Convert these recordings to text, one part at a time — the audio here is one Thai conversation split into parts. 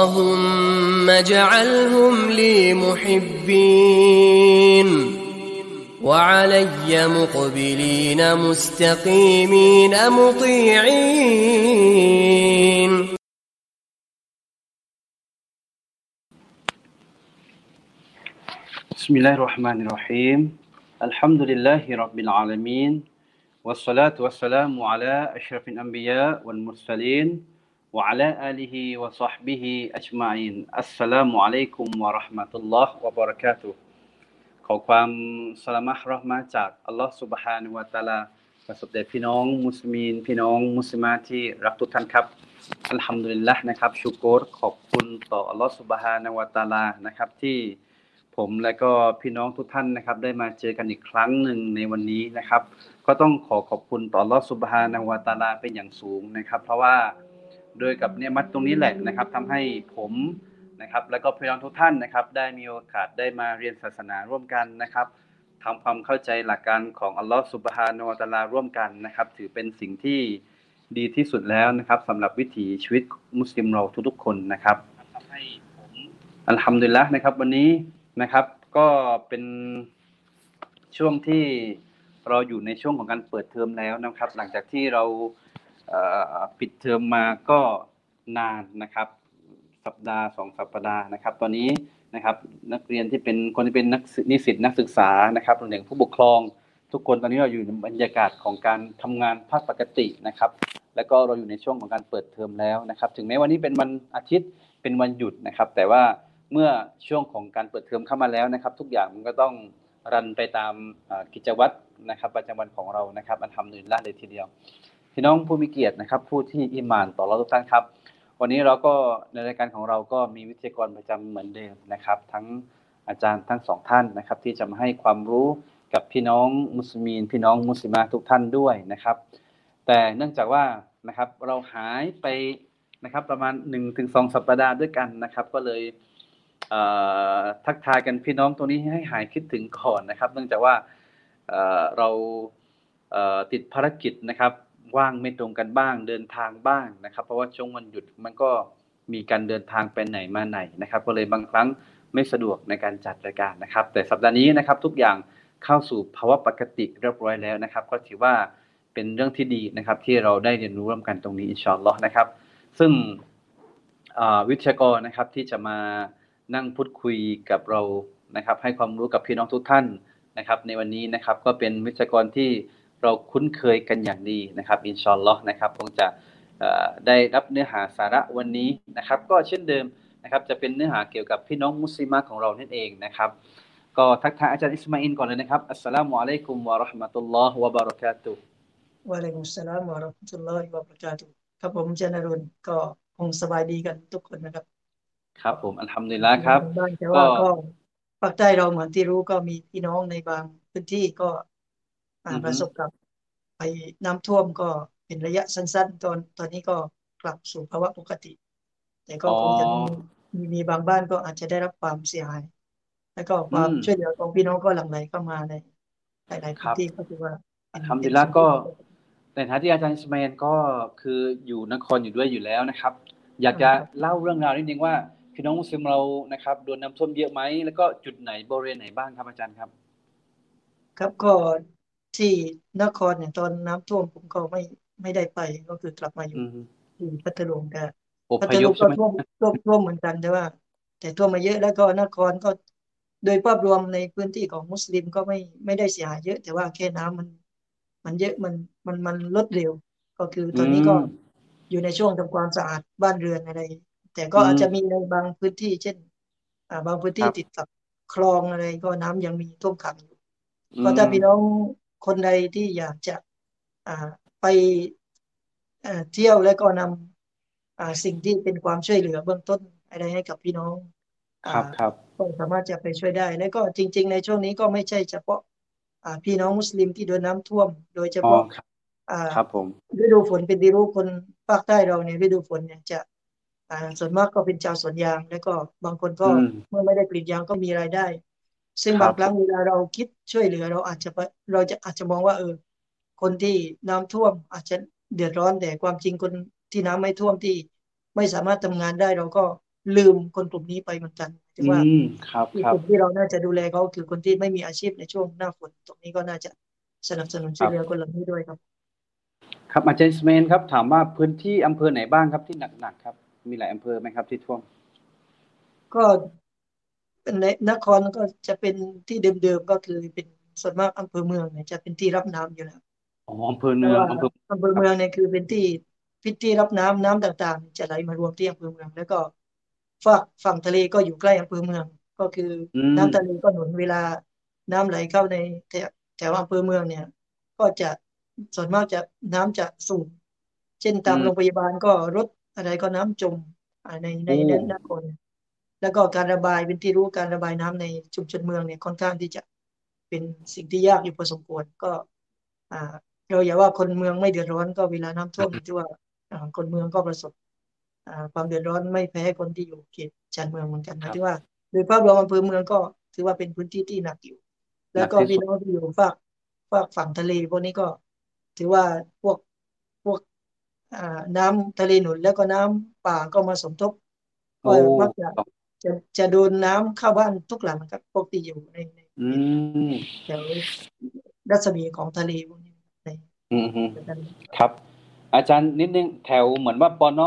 اللهم اجعلهم لي محبين وعلي مقبلين مستقيمين مطيعين بسم الله الرحمن الرحيم الحمد لله رب العالمين والصلاة والسلام على أشرف الأنبياء والمرسلين وعلى آله وصحبه أجمعين السلام عليكم ورحمة الله وبركاته ขอความสลามะห์เราะห์มะห์จากอัลเลาะห์ซุบฮานะฮูวะตะอาลาประสบแด่พี่น้องมุสลิมีนพี่น้องมุสลิมะห์ที่รักทุกท่านครับอัลฮัมดุลิลละห์นะครับชูกรขอบคุณต่ออัลเลาะห์ซุบฮานะฮูวะตะอาลานะครับที่ผมและก็พี่น้องทุกท่านนะครับได้มาเจอกันอีกครั้งหนึ่งในวันนี้นะครับก็ต้องขอบคุณต่ออัลเลาะห์ซุบฮานะฮูวะตะอาลาเป็นอย่างสูงนะครับเพราะว่าโดยกับเนียมัตตรงนี้แหละนะครับทำให้ผมนะครับแล้วก็พี่น้องทุกท่านนะครับได้มีโอกาสได้มาเรียนศาสนาร่วมกันนะครับทำความเข้าใจหลักการของอัลเลาะห์ซุบฮานะฮูวะตะอาลาร่วมกันนะครับถือเป็นสิ่งที่ดีที่สุดแล้วนะครับสำหรับวิถีชีวิตมุสลิมเราทุกๆคนนะครับทำให้ผมอัลฮัมดุลิลละห์นะครับวันนี้นะครับก็เป็นช่วงที่เราอยู่ในช่วงของการเปิดเทอมแล้วนะครับหลังจากที่เราปิดเทอมมาก็นานนะครับสัปดาห์2สัปดาห์นะครับตอนนี้นะครับนักเรียนที่เป็นคนที่เป็นนักนิสิตนักศึกษานะครับรวมถึงผู้ปกครองทุกคนตอนนี้เราอยู่ในบรรยากาศของการทำงานภาคปกตินะครับแล้วก็เราอยู่ในช่วงของการเปิดเทอมแล้วนะครับถึงแม้วันนี้เป็นวันอาทิตย์เป็นวันหยุดนะครับแต่ว่าเมื่อช่วงของการเปิดเทอมเข้ามาแล้วนะครับทุกอย่างมันก็ต้องรันไปตามกิจวัตรนะครับประจำวันของเรานะครับอัลฮัมดุลิลละห์เลยทีเดียวพี่น้องผู้มีเกียรตินะครับผู้ที่อีหม่านต่ออัลเลาะห์ทุกท่านครับวันนี้เราก็ในรายการของเราก็มีวิทยากรประจำเหมือนเดิมนะครับทั้งอาจารย์ทั้งสองท่านนะครับที่จะมาให้ความรู้กับพี่น้องมุสลิมีนพี่น้องมุสลิมาทุกท่านด้วยนะครับแต่เนื่องจากว่านะครับเราหายไปนะครับประมาณ 1-2 สัปดาห์ด้วยกันนะครับก็เลยทักทายกันพี่น้องตัวนี้ให้หายคิดถึงก่อนนะครับเนื่องจากว่าเราติดภารกิจนะครับว่างไม่ตรงกันบ้างเดินทางบ้างนะครับเพราะว่าช่วงวันหยุดมันก็มีการเดินทางไปไหนมาไหนนะครับก็เลยบางครั้งไม่สะดวกในการจัดรายการนะครับแต่สัปดาห์นี้นะครับทุกอย่างเข้าสู่ภาวะปกติเรียบร้อยแล้วนะครับก็ถือว่าเป็นเรื่องที่ดีนะครับที่เราได้เรียนรู้ร่วมกันตรงนี้อินชาอัลเลาะห์นะครับซึ่งวิทยากรนะครับที่จะมานั่งพูดคุยกับเรานะครับให้ความรู้กับพี่น้องทุกท่านนะครับในวันนี้นะครับก็เป็นวิทยากรที่เราคุ้นเคยกันอย่างดีนะครับอินชาอัลเลาะห์นะครับคงจะได้รับเนื้อหาสาระวันนี้นะครับก็เช่นเดิมนะครับจะเป็นเนื้อหาเกี่ยวกับพี่น้องมุสลิมะห์ของเรานั่นเองนะครับก็ทักทายอาจารย์อิสมาอินก่อนเลยนะครับอัสสลามุอะลัยกุมวะเราะห์มะตุลลอฮ์วะบะเราะกาตุฮ์วะอะลัยกุมุสสลามวะเราะห์มะตุลลอฮ์วะบะเราะกาตุฮ์ครับผมจนรุนก็คงสบายดีกันทุกคนนะครับครับผมอัลฮัมดุลิลละห์ครับก็ภาคใต้เราเหมือนที่รู้ก็มีพี่น้องในบางพื้นที่ก็ประสบกับไปน้ำท่วมก็เป็นระยะสั้นๆตอนนี้ก็กลับสู่ภาวะปกติแต่ก็คงยังมีบางบ้านก็อาจจะได้รับความเสียหายแล้วก็ความช่วยเหลือของพี่น้องก็หลั่งไหลเข้ามาในหลายๆพื้นที่ก็คือว่าอัลฮัมดุลิลละห์ก็ในฐานะที่อาจารย์อิสมาอีลก็คืออยู่นครอยู่ด้วยอยู่แล้วนะครับอยากจะเล่าเรื่องราวนิดนึงว่าพี่น้องมุสลิมเรานะครับโดนน้ำท่วมเยอะไหมแล้วก็จุดไหนบริเวณไหนบ้างครับอาจารย์ครับครับก็ที่นครเนี่ยตอนน้ำท่วมผมก็ไม่ได้ไปก็คือกลับมาอยู่ที่พัทลุงก็พัทลุงก็ท่วมเหมือนกันแต่ว่าท่วมมาเยอะแล้วก็นครก็โดยภาพรวมในพื้นที่ของมุสลิมก็ไม่ได้เสียหายเยอะแต่ว่าแค่น้ำมันเยอะมันลดเร็วก็คือตอนนี้ก็อยู่ในช่วงทำความสะอาดบ้านเรือนอะไรแต่ก็อาจจะมีในบางพื้นที่เช่นบางพื้นที่ติดกับคลองอะไรก็น้ำยังมีท่วมขังอยู่ก็ถ้าพี่น้องคนใดที่อยากจะไปเที่ยวและก็นำสิ่งที่เป็นความช่วยเหลือเบื้องต้นอะไรให้กับพี่น้องครับก็สามารถจะไปช่วยได้และก็จริงๆในช่วงนี้ก็ไม่ใช่เฉพาะพี่น้องมุสลิมที่โดนน้ำท่วมโดยเฉพาะครับผมฤดูฝนเป็นที่รู้คนภาคใต้เราเนี่ยฤดูฝนเนี่ยจะส่วนมากก็เป็นชาวสวนยางและก็บางคนก็เมื่อไม่ได้กรีดยางก็มีรายได้ซึ่งบางครั้งเวลาเราคิดช่วยเหลือเราอาจจะมองว่าคนที่น้ำท่วมอาจจะเดือดร้อนแต่ความจริงคนที่น้ำไม่ท่วมที่ไม่สามารถทำงานได้เราก็ ลืมคนกลุ่มนี้ไปเหมือนกันถือว่าอีกกลุ่มที่เราน่าจะดูแลเขาคือคนที่ไม่มีอาชีพในช่วงหน้าฝนตรงนี้ก็น่าจะสนับสนุนช่วยเหลือคนเหล่านี้ด้วยครับครับอาจารย์สเมนครับถามว่าพื้นที่อำเภอไหนบ้างครับที่หนักๆครับมีหลายอำเภอไหมครับที่ท่วมก็เป็นนครก็จะเป็นที่เดิมๆก็คือเป็นส่วนมากอำเภอเมืองเนี่ยจะเป็นที่รับน้ำอยู่แล้วอ๋ออำเภอเมืองอำเภอเมืองเนี่ยคือเป็นที่พื้นที่รับน้ำต่างๆจะไหลมารวมที่อำเภอเมืองแล้วก็ฝั่งทะเลก็อยู่ใกล้อำเภอเมืองก็คือน้ำทะเลก็หนุนเวลาน้ำไหลเข้าในแถวอำเภอเมืองเนี่ยก็จะส่วนมากจะน้ำจะสูงเช่นตามโรงพยาบาลก็รถอะไรก็น้ำจมในนครแล้วก็การระบายเป็นที่รู้การระบายน้ำในชุมชนเมืองเนี่ยค่อนข้างที่จะเป็นสิ่งที่ยากอยู่พอสมควรก็เราอย่าว่าคนเมืองไม่เดือดร้อนก็เวลาน้ำท่วมที่ว่าคนเมืองก็ประสบความเดือดร้อนไม่แพ้คนที่อยู่เขตชานเมืองเหมือนกันนะที่ว่าโดยภาพรวมอำเภอเมืองก็ถือว่าเป็นพื้นที่ที่หนักอยู่แล้วก็พี่น้องที่อยู่ฝั่งทะเลพวกนี้ก็ถือว่าพวกน้ำทะเลหนุนแล้วก็น้ำป่าก็มาสมทบก็มักจะโดนน้ำเข้าบ้านทุกหลังครับปกติอยู่ในแถวรัศมีของทะเลพวกนี้ครับอาจารย์นิดนึงแถวเหมือนว่าปน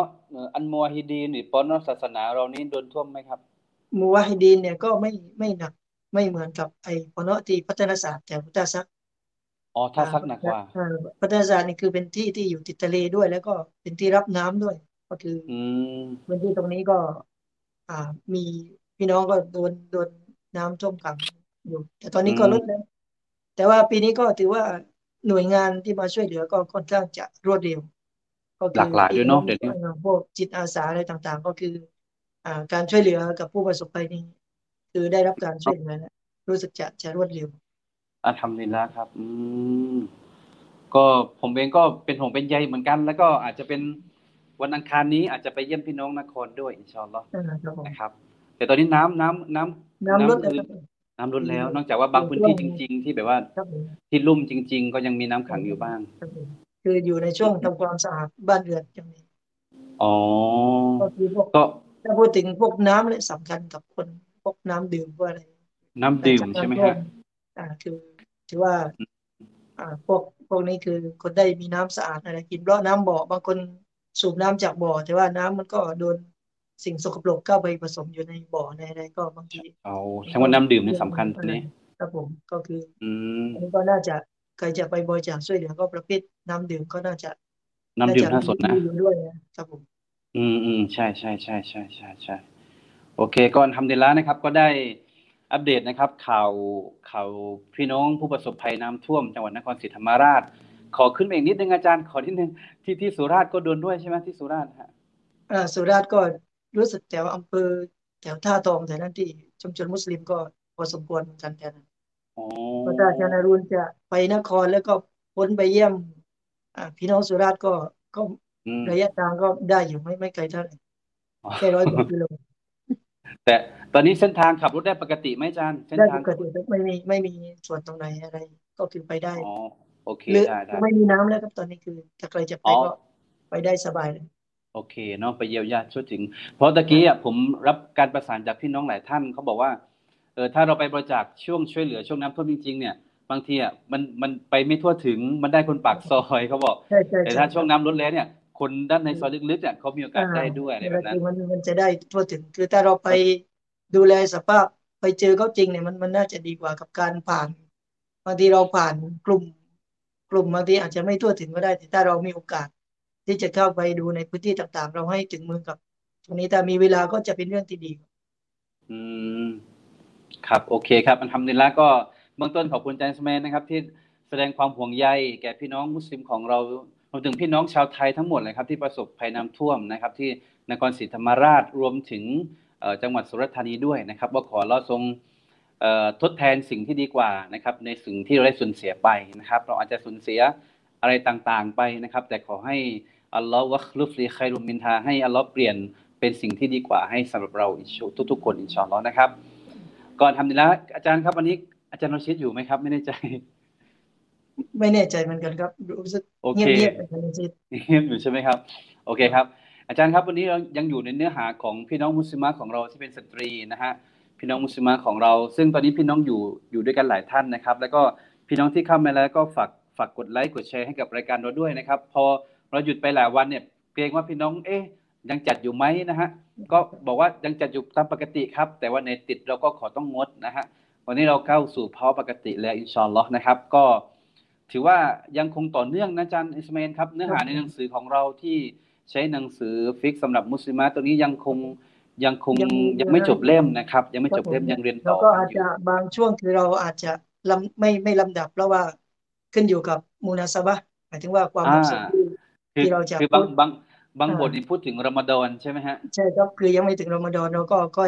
อันมูวาฮิดีนหรือปนศาสนาเรานี้โดนท่วมไหมครับมูวาฮิดีนเนี่ยก็ไม่หนักไม่เหมือนกับไอ้ปนที่พัฒนาศาสตร์แถวท่าซักอ๋อท่าซักหนักกว่าพัฒนาศาสตร์นี่คือเป็นที่ที่อยู่ติดทะเลด้วยแล้วก็เป็นที่รับน้ำด้วยก็คือพื้นที่ตรงนี้ก็มีพี่น้องก็โดนน้ำท่วมขังอยู่แต่ตอนนี้ก็ลดแล้วแต่ว่าปีนี้ก็ถือว่าหน่วยงานที่มาช่วยเหลือก็ค่อนข้างจะรวดเร็วก็หลากหลายด้วยเนาะเดี๋ยวนี้พวกจิตอาสาอะไรต่างๆก็คือการช่วยเหลือกับผู้ประสบภัยนี้คือได้รับการช่วยเหลือแล้วรู้สึกจะรวดเร็วอัลฮัมดุลิลละครับก็ผมเองก็เป็นห่วงเป็นใยเหมือนกันแล้วก็อาจจะเป็นวันอังคารนี้อาจจะไปเยี่ยมพี่น้องนครด้วยอินชาอัลเลาะห์นะครับแต่ตอนนี้น้ำลดแล้วนอกจากว่าบางพื้นที่จริงๆที่แบบว่าที่ลุ่มจริงๆก็ยังมีน้ำขังอยู่บ้างคืออยู่ในช่วงทำความสะอาดบ้านเรือนอย่างนี้อ๋อก็ถ้าพูดถึงพวกน้ำเนี่ยสำคัญกับคนพวกน้ำดื่มพวกอะไรน้ำดื่มใช่ไหมครับคือถือว่าพวกนี้คือคนได้มีน้ำสะอาดอะไรกินเพราะน้ำบ่อบางคนสูบน้ำจากบ่อแต่ว่าน้ำมันก็โดนสิ่งสกปรกเข้าไปผสมอยู่ในบ่อในอะไรก็บางทีเอาแสดงว่าน้ำดื่มนี่สำคัญตรงนี้ครับผมก็คืออันนี้ก็น่าจะใครจะไปบริจาคช่วยเหลือก็ประเภทน้ำดื่มก็น่าจะน้ำดื่มน่าสนนะด้วยนะครับผมใช่ๆๆๆๆโอเคก็อัลฮัมดุลิลละห์นะครับก็ได้อัปเดตนะครับข่าวพี่น้องผู้ประสบภัยน้ำท่วมจังหวัดนครศรีธรรมราชขอขึ้นมาอีกนิดนึงอาจารย์ขอนิดนึงที่สุราษฎร์ก็โดนด้วยใช่มั้ยที่สุราษฎร์ฮะสุราษฎร์ก็รู้สึกแต่ว่าอำเภอแถวท่าทองแถวนั้นที่ชุมชนมุสลิมก็พอสมควรเหมือนกันแทนพระอาจารย์อรุณจะไปนครแล้วก็พ้นไปเยี่ยมพี่น้องสุราษฎร์ก็ระยะทางก็ได้อยู่ไม่ไกลเท่าไหร่แค่100กิโลแต่ตอนนี้เส้นทางขับรถได้ปกติไหมอาจารย์เส้นทางปกติไม่มีส่วนตรงไหนอะไรก็คือไปได้โอเคได้ไม่มีน้ำแล้วครับตอนนี้คือถ้าใครจะไปก็ไปได้สบายเลยโอเคเนาะไปเยียวยาช่วยถึงเพราะตะกี้ผมรับการประสานจากพี่น้องหลายท่านเขาบอกว่าถ้าเราไปบริจาคช่วงช่วยเหลือช่วงน้ำท่วมจริงๆเนี่ยบางทีมันไปไม่ทั่วถึงมันได้คนปากซอยเขาบอกแต่ถ้าช่วงน้ำลดแล้วเนี่ยคนด้านในซอยลึกๆเนี่ยเขามีโอกาสได้ด้วยอะไรแบบนั้นมันจะได้ทั่วถึงคือถ้าเราไปดูแลสภาพไปเจอเขาจริงเนี่ยมันน่าจะดีกว่ากับการผ่านบางทีเราผ่านกลุ่มบางทีอาจจะไม่ทั่วถึงก็ได้แต่ถ้าเรามีโอกาสที่จะเข้าไปดูในพื้นที่ต่างๆเราให้ถึงมือกับตรงนี้แต่มีเวลาก็จะเป็นเรื่องที่ดีครับโอเคครับอัลฮัมดุลิลละห์ก็เบื้องต้นขอบคุณอาจารย์สเมนนะครับที่แสดงความห่วงใยแก่พี่น้องมุสลิมของเรารวมถึงพี่น้องชาวไทยทั้งหมดเลยครับที่ประสบภัยน้ำท่วมนะครับที่นครศรีธรรมราชรวมถึงจังหวัดสุราษฎร์ธานีด้วยนะครับว่าขออัลเลาะห์ทรงทดแทนสิ่งที่ดีกว่านะครับในสิ่งที่เราได้สูญเสียไปนะครับเราอาจจะสูญเสียอะไรต่างๆไปนะครับแต่ขอให้อัลเลาะห์วะคลุฟลีไครุมมินฮาให้อัลเลาะห์เปลี่ยนเป็นสิ่งที่ดีกว่าให้สำหรับเราทุกๆคนอินชาอัลเลาะห์นะครับก่อนทำดีแล้วอาจารย์ครับวันนี้อาจารย์โนชิดอยู่ไหมครับไม่แน่ใจเหมือนกันครับรู้สึกเงียบๆอาจารย์โนชิดเงียบอยู่ใช่ไหมครับโอเคครับอา อาจารย์ครับวันนี้เรายังอยู่ในเนื้อหาของพี่น้องมุสลิมะของเราที่เป็นสตรีนะฮะพี่น้องมุสลิมะของเราซึ่งตอนนี้พี่น้องอยู่ด้วยกันหลายท่านนะครับแล้วก็พี่น้องที่เข้ามาแล้วก็ฝากกดไลค์กดแชร์ให้กับรายการเราด้วยนะครับพอเราหยุดไปหลายวันเนี่ยเกรงว่าพี่น้องยังจัดอยู่ไหมนะฮะก็บอกว่ายังจัดอยู่ตามปกติครับแต่ว่าในติดเราก็ขอต้องงดนะฮะวันนี้เราเข้าสู่ภาวะปกติแล้วอินชาอัลเลาะห์นะครับก็ถือว่ายังคงต่อเนื่องนะอาจารย์อิสมาอีลครับเนื้อหาในหนังสือของเราที่ใช้หนังสือฟิกสำหรับมุสลิมะตัวนี้ยังไม่จบเล่มนะครับยังไม่จบเล่มยังเรียนต่อแล้วก็อาจจะบางช่วงคือเราอาจจะไม่ลำดับเพราะว่าขึ้นอยู่กับมูนาซะบะห์หมายถึงว่าความเหมาะสมที่เราจะบางบทนี่พูดถึงรอมฎอนใช่ไหมฮะใช่ครับคือยังไม่ถึงรอมฎอนเราก็ก้อ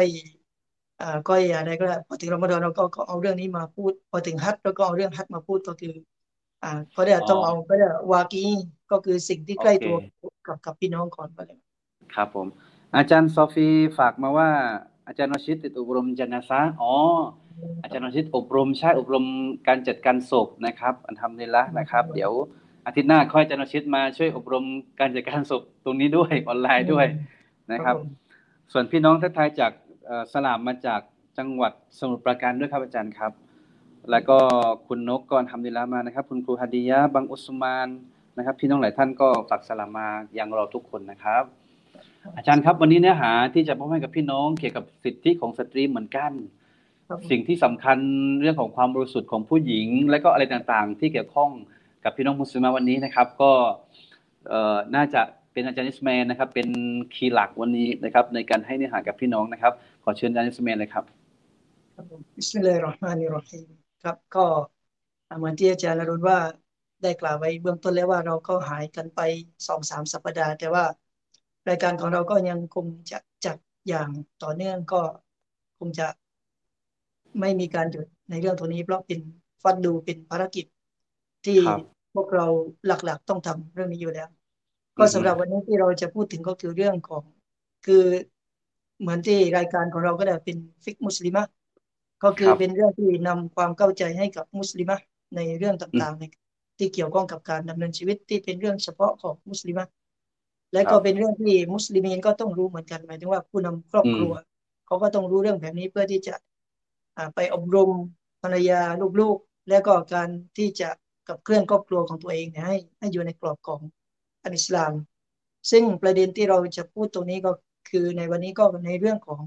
ยอะไรก็พอถึงรอมฎอนเราก็เอาเรื่องนี้มาพูดพอถึงฮัจญ์เราก็เอาเรื่องฮัจญ์มาพูดก็คือก็ได้ต้องเอาก็ได้วากีก็คือสิ่งที่ใกล้ตัวกับพี่น้องก่อนก็เลยครับผมอาจารย์ซอฟีฝากมาว่าอาจารย์วชิดติดอบรมญะนาซะห์อาจารย์วชิดอบรมการจัดการศพนะครับอัลฮัมดุลิลละห์นะครับเดี๋ยวอาทิตย์หน้าค่อยอาจารย์วชิดมาช่วยอบรมการจัดการศพตรงนี้ด้วยออนไลน์ด้วยนะครับส่วนพี่น้องทักทายจากสลามมาจากจังหวัดสมุทรปราการด้วยครับอาจารย์ครับแล้วก็คุณนกกรอัลฮัมดุลิลละห์มานะครับคุณครูฮาดียะห์บังอุสมานนะครับพี่น้องหลายท่านก็ฝากสลามมายังรอทุกคนนะครับอาจารย์ครับวันนี้เนื้อหาที่จะมอบให้กับพี่น้องเกี่ยวกับสิทธิของสตรีเหมือนกันสิ่งที่สำคัญเรื่องของความบริสุทธิ์ของผู้หญิงและก็อะไรต่างๆที่เกี่ยวข้องกับพี่น้องมุสลิมวันนี้นะครับก็น่าจะเป็นอาจารย์อิสมาอีลนะครับเป็นคีย์หลักวันนี้นะครับในการให้เนื้อหากับพี่น้องนะครับขอเชิญอาจารย์อิสมาอีลเลยครับบิสมิลลาฮิรเราะห์มานิรเราะฮีมครับก็เหมือนที่อาจารย์อรุณว่าได้กล่าวไว้เบื้องต้นแล้วว่าเราก็หายกันไป 2-3 สัปดาห์แต่ว่ารายการของเราก็ยังคงจะจัดอย่างต่อเนื่องก็คงจะไม่มีการหยุดในเรื่องตรงนี้เพราะเป็นฟัดดูเป็นภารกิจที่พวกเราหลักๆต้องทำเรื่องนี้อยู่แล้วก็สำหรับวันนี้ที่เราจะพูดถึงก็คือเรื่องของคือเหมือนที่รายการของเราก็ได้เป็นฟิกมุสลิมะก็คือเป็นเรื่องที่นำความเข้าใจให้กับมุสลิมะในเรื่องต่างๆในที่เกี่ยวข้องกับการดำเนินชีวิตที่เป็นเรื่องเฉพาะของมุสลิมะและก็เป็นเรื่องที่มุสลิมีนก็ต้องรู้เหมือนกันหมายถึงว่าผู้นำครอบครัวเขาก็ต้องรู้เรื่องแบบนี้เพื่อที่จะไปอบรมภรรยาลูกๆและก็การที่จะขับเคลื่อนครอบครัวของตัวเองให้อยู่ในกรอบของอันอิสลามซึ่งประเด็นที่เราจะพูดตรงนี้ก็คือในวันนี้ก็ในเรื่องของ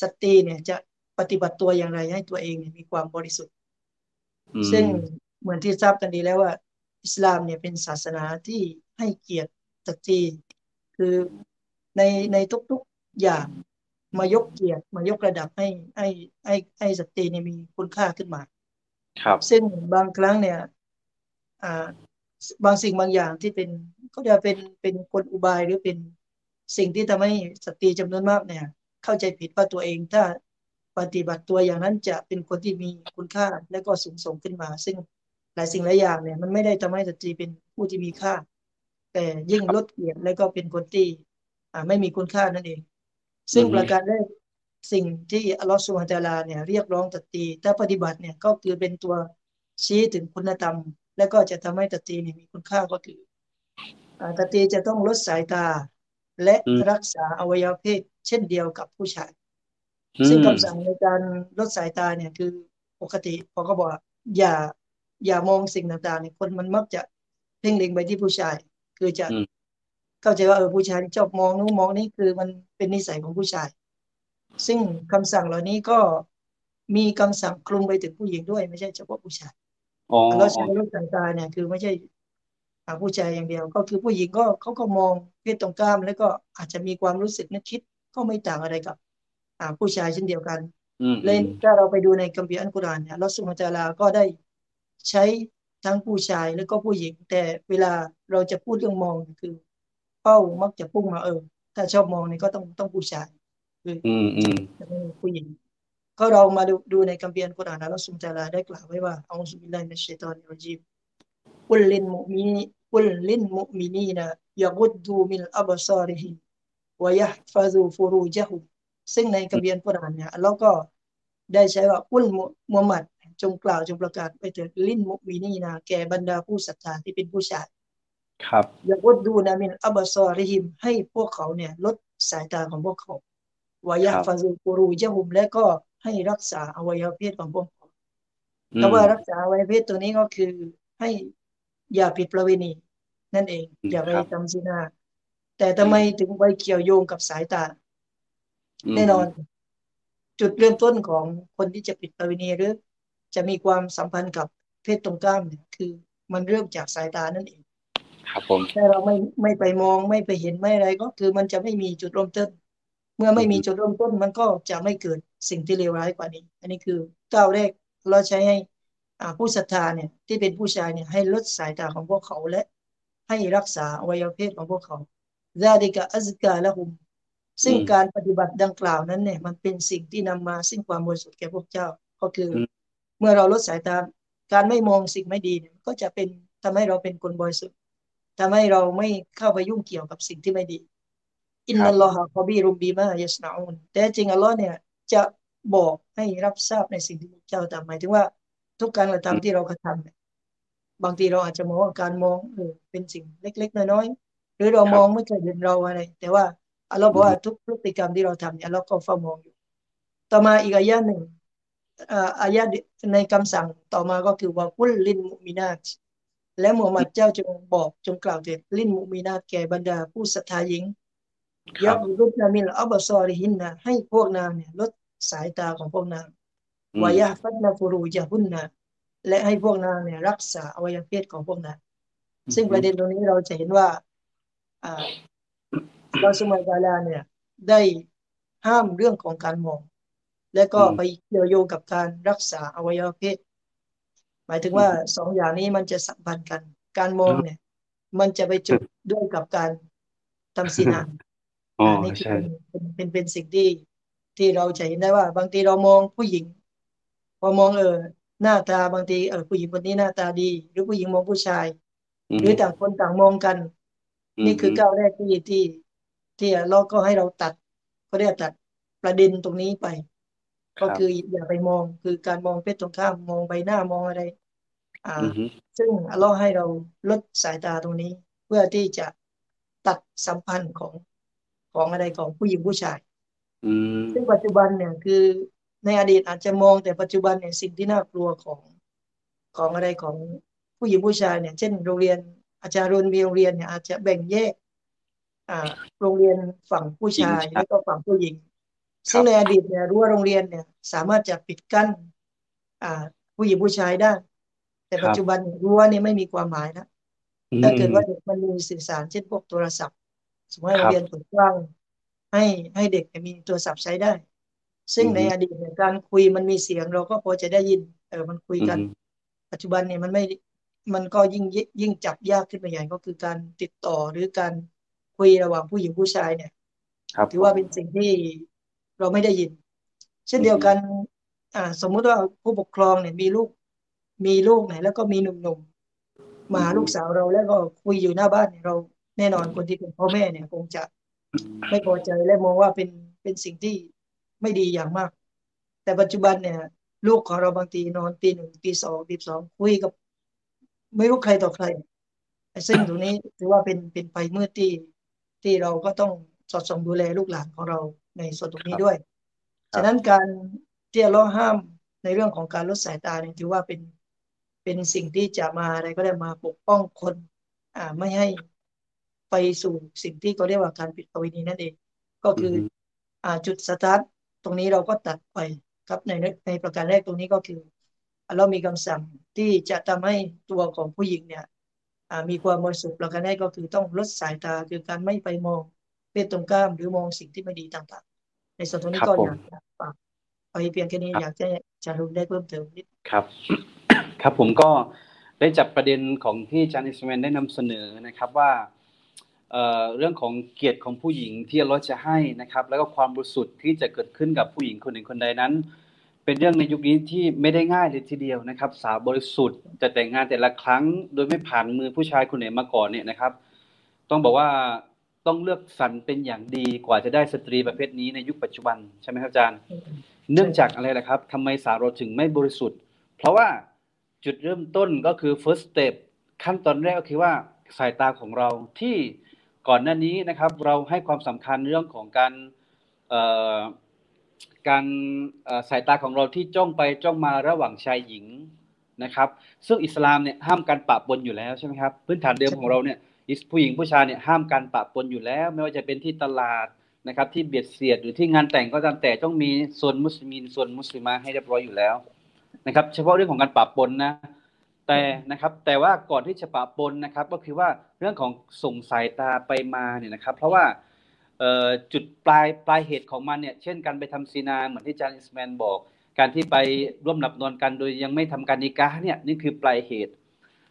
สตรีเนี่ยจะปฏิบัติตัวอย่างไรให้ตัวเองมีความบริสุทธิ์ซึ่งเหมือนที่ทราบกันดีแล้วว่าอิสลามเนี่ยเป็นศาสนาที่ให้เกียรติสตรีคือในทุกๆอย่างมายกเกียรติมายกระดับให้สตรีเนี่ยมีคุณค่าขึ้นมาครับซึ่งบางครั้งเนี่ยบางสิ่งบางอย่างที่เป็นก็จะเป็นกลอุบายหรือเป็นสิ่งที่ทำให้สตรีจำนวนมากเนี่ยเข้าใจผิดว่าตัวเองถ้าปฏิบัติตัวอย่างนั้นจะเป็นคนที่มีคุณค่าและก็สูงส่งขึ้นมาซึ่งหลายสิ่งหลายอย่างเนี่ยมันไม่ได้ทำให้สตรีเป็นผู้ที่มีค่าแต่ยิ่งลดเกียรติและก็เป็นคนที่ไม่มีคุณค่านั่นเองซึ่งประการแรกสิ่งที่อัลเลาะห์ซุบฮานะฮูวะตะอาลาเนี่ยเรียกร้องสตรีถ้าปฏิบัติเนี่ยก็คือเป็นตัวชี้ถึงคุณธรรมและก็จะทำให้สตรีมีคุณค่าก็คือสตรีจะต้องลดสายตาและรักษาอวัยวะเพศเช่นเดียวกับผู้ชายซึ่งคำสั่งในการลดสายตาเนี่ยคือปกติพอก็บอกอย่ามองสิ่งต่างๆเนี่ยคนมันมักจะเพ่งเล็งไปที่ผู้ชายคือจะเข้าใจว่าผู้ชายชอบมองนู้นมองนี้คือมันเป็นนิสัยของผู้ชายซึ่งคำสั่งเหล่านี้ก็มีคำสั่งคลุมไปถึงผู้หญิงด้วยไม่ใช่เฉพาะผู้ชายแล้วใช้ลดสายตาเนี่ยคือไม่ใช่ผู้ชายอย่างเดียวก็คือผู้หญิงก็เขาก็มองเพศตรงข้ามแล้วก็อาจจะมีความรู้สึกนึกคิดก็ไม่ต่างอะไรกับผู้ชายเช่นเดียวกันเลยถ้าเราไปดูในคัมภีร์อัลกุรอานเนี่ยอัลเลาะห์ซุบฮานะฮูวะตะอาลาก็ได้ใช้ทั้งผู้ชายแล้วก็ผู้หญิงแต่เวลาเราจะพูดเรื่องมองคือเป้ามักจะพุ่งมาถ้าชอบมองนี่ก็ต้องผู้ชายคือผู้หญิงก็เรามาดูในคัมภีร์อัลกุรอานอัลเลาะห์ซุบฮานะฮูวะตะอาลาได้กล่าวไว้ว่าอัลซุบิลลาฮิมินัชชัยฏอนิรเราะญีมกุลลิลมุมินีนะยักุดดูมินอับซาริฮิวะยัฮฟะซูฟุรูญะฮุซึ่งในคัมภีร์อัลกุรอานเนี่ยอัลเลาะห์ก็ได้ใช้ว่ากุลมุฮัมมัดจงกล่าวจงประกาศไปเถิดลิลมุมินีนะแก่บรรดาผู้ศรัทธาที่เป็นผู้ชาย ครับยะวัดดูนะมินอับซอริฮิมให้พวกเขาเนี่ยลดสายตาของพวกเขาวายะฟาซุกูรูยะฮุมและก็ให้รักษาอวัยวะเพศของพวกเขาแต่ว่ารักษาอวัยวะเพศตัวนี้ก็คือให้อย่าผิดประเวณีนั่นเองอย่าไปทำซินาแต่ทำไมถึงไปเกี่ยวโยงกับสายตาแน่นอนจุดเริ่มต้นของคนที่จะผิดประเวณีหรือจะมีความสัมพันธ์กับเพศตรงข้ามเนี่ยคือมันเริ่มจากสายตานั่นเองครับผมถ้าเราไม่ไปมองไม่ไปเห็นไม่อะไรก็คือมันจะไม่มีจุดเริ่มต้นเมื่อไม่มีจุดเริ่มต้นมันก็จะไม่เกิดสิ่งที่เลวร้ายกว่านี้อันนี้คือก้าวแรกเราใช้ให้ผู้ศรัทธาเนี่ยที่เป็นผู้ชายเนี่ยให้ลดสายตาของพวกเขาและให้รักษาอวัยวะเพศของพวกเขาซาลิกะอัซกาละฮุมซึ่งการปฏิบัติดังกล่าวนั้นเนี่ยมันเป็นสิ่งที่นำมาซึ่งความบริสุทธิ์แก่พวกเจ้าก็คือเมื่อเราลดสายตาการไม่มองสิ่งไม่ดีเนี่ยก็จะเป็นทำให้เราเป็นคนบริสุทธิ์ทำให้เราไม่เข้าไปยุ่งเกี่ยวกับสิ่งที่ไม่ดีอินนัลลอฮะกอบีรุมบีมายะสนาอูนแต่จริงอัลเลาะห์เนี่ยจะบอกให้รับทราบในสิ่งที่พวกเจ้าทำหมายถึงว่าทุกการกระทำที่เรากระทำเนี่ยบางทีเราอาจจะมองว่าการมองเป็นสิ่งเล็กๆน้อยๆหรือเรามองไม่เคยเห็นเราอะไรแต่ว่าอัลเลาะห์บอกว่าทุกพฤติกรรมที่เราทำเนี่ยเราก็เฝ้ามองอยู่ต่อมาอีกอายะหนึ่งอายะในคำสั่งต่อมาก็คือว่ากุลลินมุมินาตและมูฮัมหมัดเจ้าจงบอกจงกล่าวแก่ลินมุมินาตแก่บรรดาผู้ศรัทธาหญิงยับรุดนามิลอับซอริฮินนะให้พวกนางเนี่ยลดสายตาของพวกนางวายะฟัดนาฟูรูยะฮุนนะและให้พวกนางเนี่ยรักษาอวัยวะเพศของพวกนางซึ่งประเด็นตรงนี้เราจะเห็นว่าเราสมัยกาลาเนี่ยได้ห้ามเรื่องของการมองและก็ไปเกี่ยวโยงกับการรักษาอวัยวะเพศหมายถึงว่าสองอย่างนี้มันจะสัมพันธ์กันการมองเนี่ยมันจะไปจบด้วยกับการทำศีลอันนี้เป็นสิ่งที่เราจะเห็นได้ว่าบางทีเรามองผู้หญิงพอมองหน้าตาบางทีผู้หญิงคนนี้หน้าตาดีหรือผู้หญิงมองผู้ชายหรือต่างคนต่างมองกันนี่คือก้าวแรกที่เราก็ให้เราตัดเขาเรียกตัดประเด็นตรงนี้ไปก็คืออย่าไปมองคือการมองเพศตรงข้ามมองใบหน้ามองอะไรซึ่งอัลเลาะห์ให้เราลดสายตาตรงนี้เพื่อที่จะตัดสัมพันธ์ของอะไรของผู้หญิงผู้ชายซึ่งปัจจุบันเนี่ยคือในอดีตอาจจะมองแต่ปัจจุบันเนี่ยสิ่งที่น่ากลัวของอะไรของผู้หญิงผู้ชายเนี่ยเช่นโรงเรียนอาจารย์โรงเรียนเนี่ยอาจจะแบ่งแยกโรงเรียนฝั่งผู้ชายแล้วก็ฝั่งผู้หญิงซึ่งในอดีตเนี่ยรั้วโรงเรียนเนี่ยสามารถจะปิดกั้นผู้หญิงผู้ชายได้แต่ปัจจุบันรั้วนี่ไม่มีความหมายแล้วถ้าเกิดว่าเด็กมันมีสื่อสารเช่นพวกโทรศัพท์สมมติโรงเรียนเปิดกว้างให้เด็กมีโทรศัพท์ใช้ได้ซึ่งในอดีตเนี่ยการคุยมันมีเสียงเราก็พอจะได้ยินมันคุยกันปัจจุบันเนี่ยมันไม่มันก็ยิ่งจับยากขึ้นไปใหญ่ก็คือการติดต่อหรือการคุยระหว่างผู้หญิงผู้ชายเนี่ยถือว่าเป็นสิ่งที่เราไม่ได้ยินเช่นเดียวกันสมมุติว่าผู้ปกครองเนี่ยมีลูกเนี่ยแล้วก็มีหนุ่มๆมาลูกสาวเราแล้วก็คุยอยู่หน้าบ้านเนี่ยเราแน่นอนคนที่เป็นพ่อแม่เนี่ยคงจะไม่พอใจและมองว่าเป็นสิ่งที่ไม่ดีอย่างมากแต่ปัจจุบันเนี่ยลูกของเราบางทีนอนตีหนึ่งตีสองตีสองคุยกับไม่รู้ใครต่อใครซึ่งตรงนี้ถือว่าเป็นภัยมืดที่เราก็ต้องสอดส่องดูแลลูกหลานของเราในส่วนตรงนี้ด้วยฉะนั้นการที่เราห้ามในเรื่องของการลดสายตาเนี่ยถือว่าเป็นสิ่งที่จะมาอะไรก็ได้มาปกป้องคนไม่ให้ไปสู่สิ่งที่เขาเรียกว่าการผิดประเวณีนั่นเองก็คือจุดสตาร์ทตรงนี้เราก็ตัดไปครับในประการแรกตรงนี้ก็คือเรามีคำสั่งที่จะทำให้ตัวของผู้หญิงเนี่ยมีความบริสุทธิ์ประการแรกก็คือต้องลดสายตาคือการไม่ไปมองเพศตรงข้ามหรือมองสิ่งที่ไม่ดีต่างๆในส่วนตรงนี้ก็อยากฝากเอาให้เพียงแค่นี้อยากจะรู้ได้เพิ่มเติมนิดครับครับผมก็ได้จับประเด็นของที่อาจารย์อิสมาอีลได้นำเสนอนะครับว่าเรื่องของเกียรติของผู้หญิงที่อัลเลาะห์จะให้นะครับแล้วก็ความบริสุทธิ์ที่จะเกิดขึ้นกับผู้หญิงคนหนึ่งคนใดนั้นเป็นเรื่องในยุคนี้ที่ไม่ได้ง่ายเลยทีเดียวนะครับสาวบริสุทธิ์จะแต่งงานแต่ละครั้งโดยไม่ผ่านมือผู้ชายคนไหนมาก่อนเนี่ยนะครับต้องบอกว่าต้องเลือกสรรเป็นอย่างดีกว่าจะได้สตรีประเภทนี้ในยุคปัจจุบันใช่ไหมครับอาจารย์เนื่องจากอะไรล่ะครับทำไมสาวเราถึงไม่บริสุทธิ์เพราะว่าจุดเริ่มต้นก็คือ first step ขั้นตอนแรกก็คือว่า สายตาของเราที่ก่อนหน้านี้นะครับเราให้ความสำคัญเรื่องของการสายตาของเราที่จ้องไปจ้องมาระหว่างชายหญิงนะครับซึ่งอิสลามเนี่ยห้ามการปะปนอยู่แล้วใช่ไหมครับพื้นฐานเดิมของเราเนี่ยผู้หญิงผู้ชายเนี่ยห้ามการปะปนอยู่แล้วไม่ว่าจะเป็นที่ตลาดนะครับที่เบียดเสียดหรือที่งานแต่งก็ตามแต่ต้องมีส่วนมุสลิมส่วนมุสลิมะให้เรียบร้อยอยู่แล้วนะครับเฉพาะเรื่องของการปะปนนะแต่นะครับแต่ว่าก่อนที่จะปะปนนะครับก็คือว่าเรื่องของส่งสายตาไปมาเนี่ยนะครับเพราะว่าจุดปลายเหตุของมันเนี่ยเช่นการไปทำซีนาเหมือนที่อาจารย์อิสมาอิลบอกการที่ไปร่วมหลับนอนกันโดยยังไม่ทำการนิกาเนี่ยนี่คือปลายเหตุ